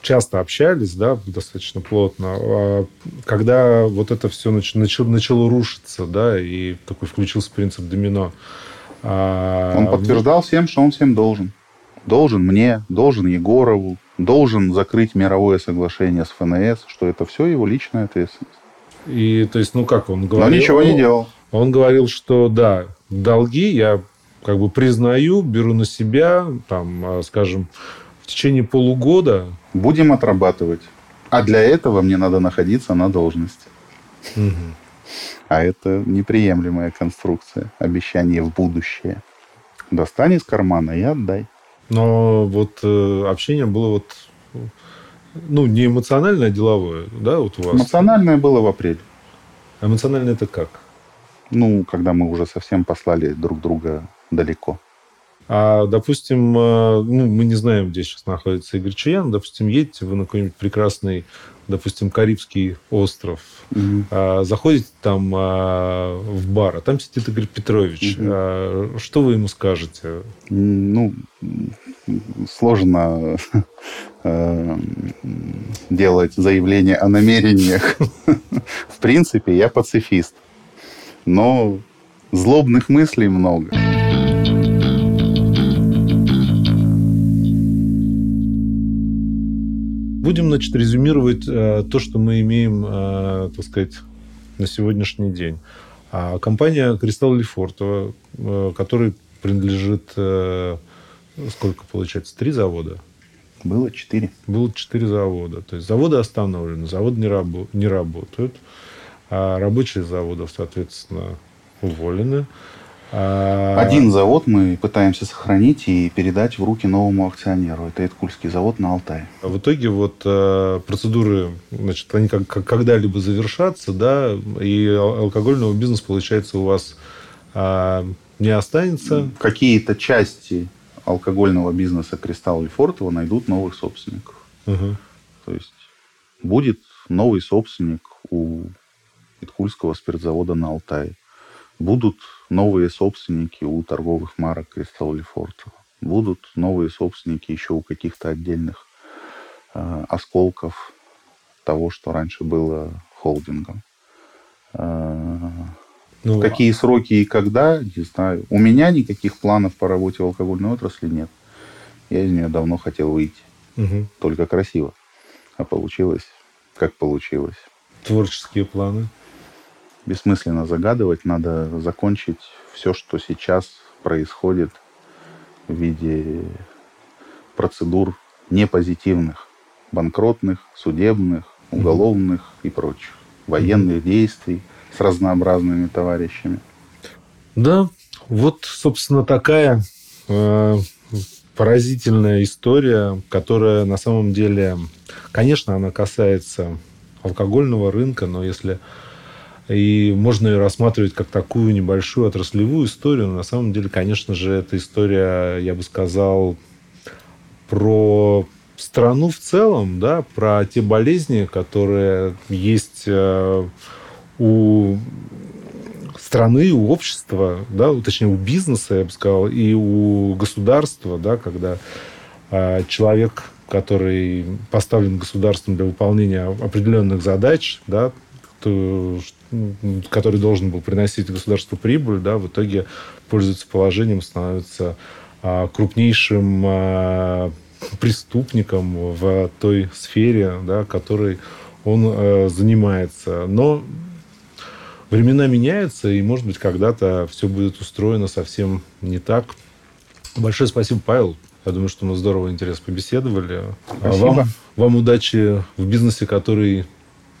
часто общались, да, достаточно плотно. А когда вот это все начало рушиться, да, и такой включился принцип домино. Он подтверждал всем, что он всем должен. Должен мне, должен Егорову, должен закрыть мировое соглашение с ФНС, что это все его личная ответственность. И, то есть, ну, как он говорил... Но ничего не делал. Он говорил, что, да, долги я как бы признаю, беру на себя, там, скажем, в течение полугода... Будем отрабатывать. А для этого мне надо находиться на должности. Угу. А это неприемлемая конструкция. Обещание в будущее. Достань из кармана и отдай. Но вот общение было вот... Ну, не эмоциональное, а деловое, да, вот у вас? Эмоциональное было в апреле. Эмоционально это как? Ну, когда мы уже совсем послали друг друга далеко. А, допустим, ну, мы не знаем, где сейчас находится Игорь Чуян. Допустим, едете вы на какой-нибудь прекрасный, допустим, Карибский остров. Mm-hmm. Заходите там в бар, а там сидит Игорь Петрович. Mm-hmm. Что вы ему скажете? Ну, сложно делать заявление о намерениях. В принципе, я пацифист. Но злобных мыслей много. Будем, значит, резюмировать то, что мы имеем, так сказать, на сегодняшний день. Компания «Кристалл-Лефортово», которой принадлежит, сколько получается, 3 завода? Было 4. Было 4 завода. То есть заводы остановлены, заводы не работают. А рабочие заводов, соответственно, уволены. Один завод мы пытаемся сохранить и передать в руки новому акционеру. Это Иткульский завод на Алтае. В итоге вот процедуры, значит, они когда-либо завершатся, да, и алкогольного бизнеса, получается, у вас не останется. Какие-то части алкогольного бизнеса «Кристалл-Лефортово» найдут новых собственников. Угу. То есть будет новый собственник у Иткульского спиртзавода на Алтае. Будут новые собственники у торговых марок «Кристалл-Лефортово». Будут новые собственники еще у каких-то отдельных осколков того, что раньше было холдингом. Ну, какие сроки и когда, не знаю. У меня никаких планов по работе в алкогольной отрасли нет. Я из нее давно хотел выйти. Угу. Только красиво. А получилось, как получилось. Творческие планы? Бессмысленно загадывать. Надо закончить все, что сейчас происходит в виде процедур непозитивных. Банкротных, судебных, уголовных и прочих. Военных действий с разнообразными товарищами. Да, вот, собственно, такая поразительная история, которая на самом деле, конечно, она касается алкогольного рынка, но если... И можно ее рассматривать как такую небольшую отраслевую историю. Но на самом деле, конечно же, эта история, я бы сказал, про страну в целом, да, про те болезни, которые есть у страны, у общества, да, точнее, у бизнеса, я бы сказал, и у государства, да, когда человек, который поставлен государством для выполнения определенных задач, да, который должен был приносить государству прибыль, да, в итоге пользуется положением, становится крупнейшим преступником в той сфере, да, которой он занимается. Но времена меняются, и, может быть, когда-то все будет устроено совсем не так. Большое спасибо, Павел. Я думаю, что мы здорово, интересно побеседовали. Спасибо. Вам удачи в бизнесе, который...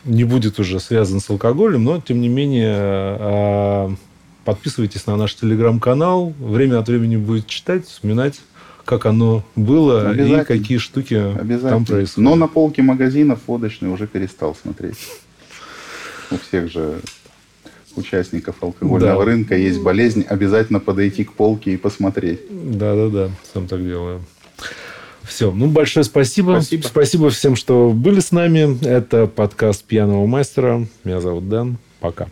не будет уже связан с алкоголем, но, тем не менее, подписывайтесь на наш телеграм-канал. Время от времени будет читать, вспоминать, как оно было и какие штуки там происходят. Но на полке магазинов водочный уже перестал смотреть. У всех же участников алкогольного рынка есть болезнь. Обязательно подойти к полке и посмотреть. Да-да-да, сам так делаю. Все. Ну, большое спасибо. Спасибо всем, что были с нами. Это подкаст «Пьяного мастера». Меня зовут Дэн. Пока.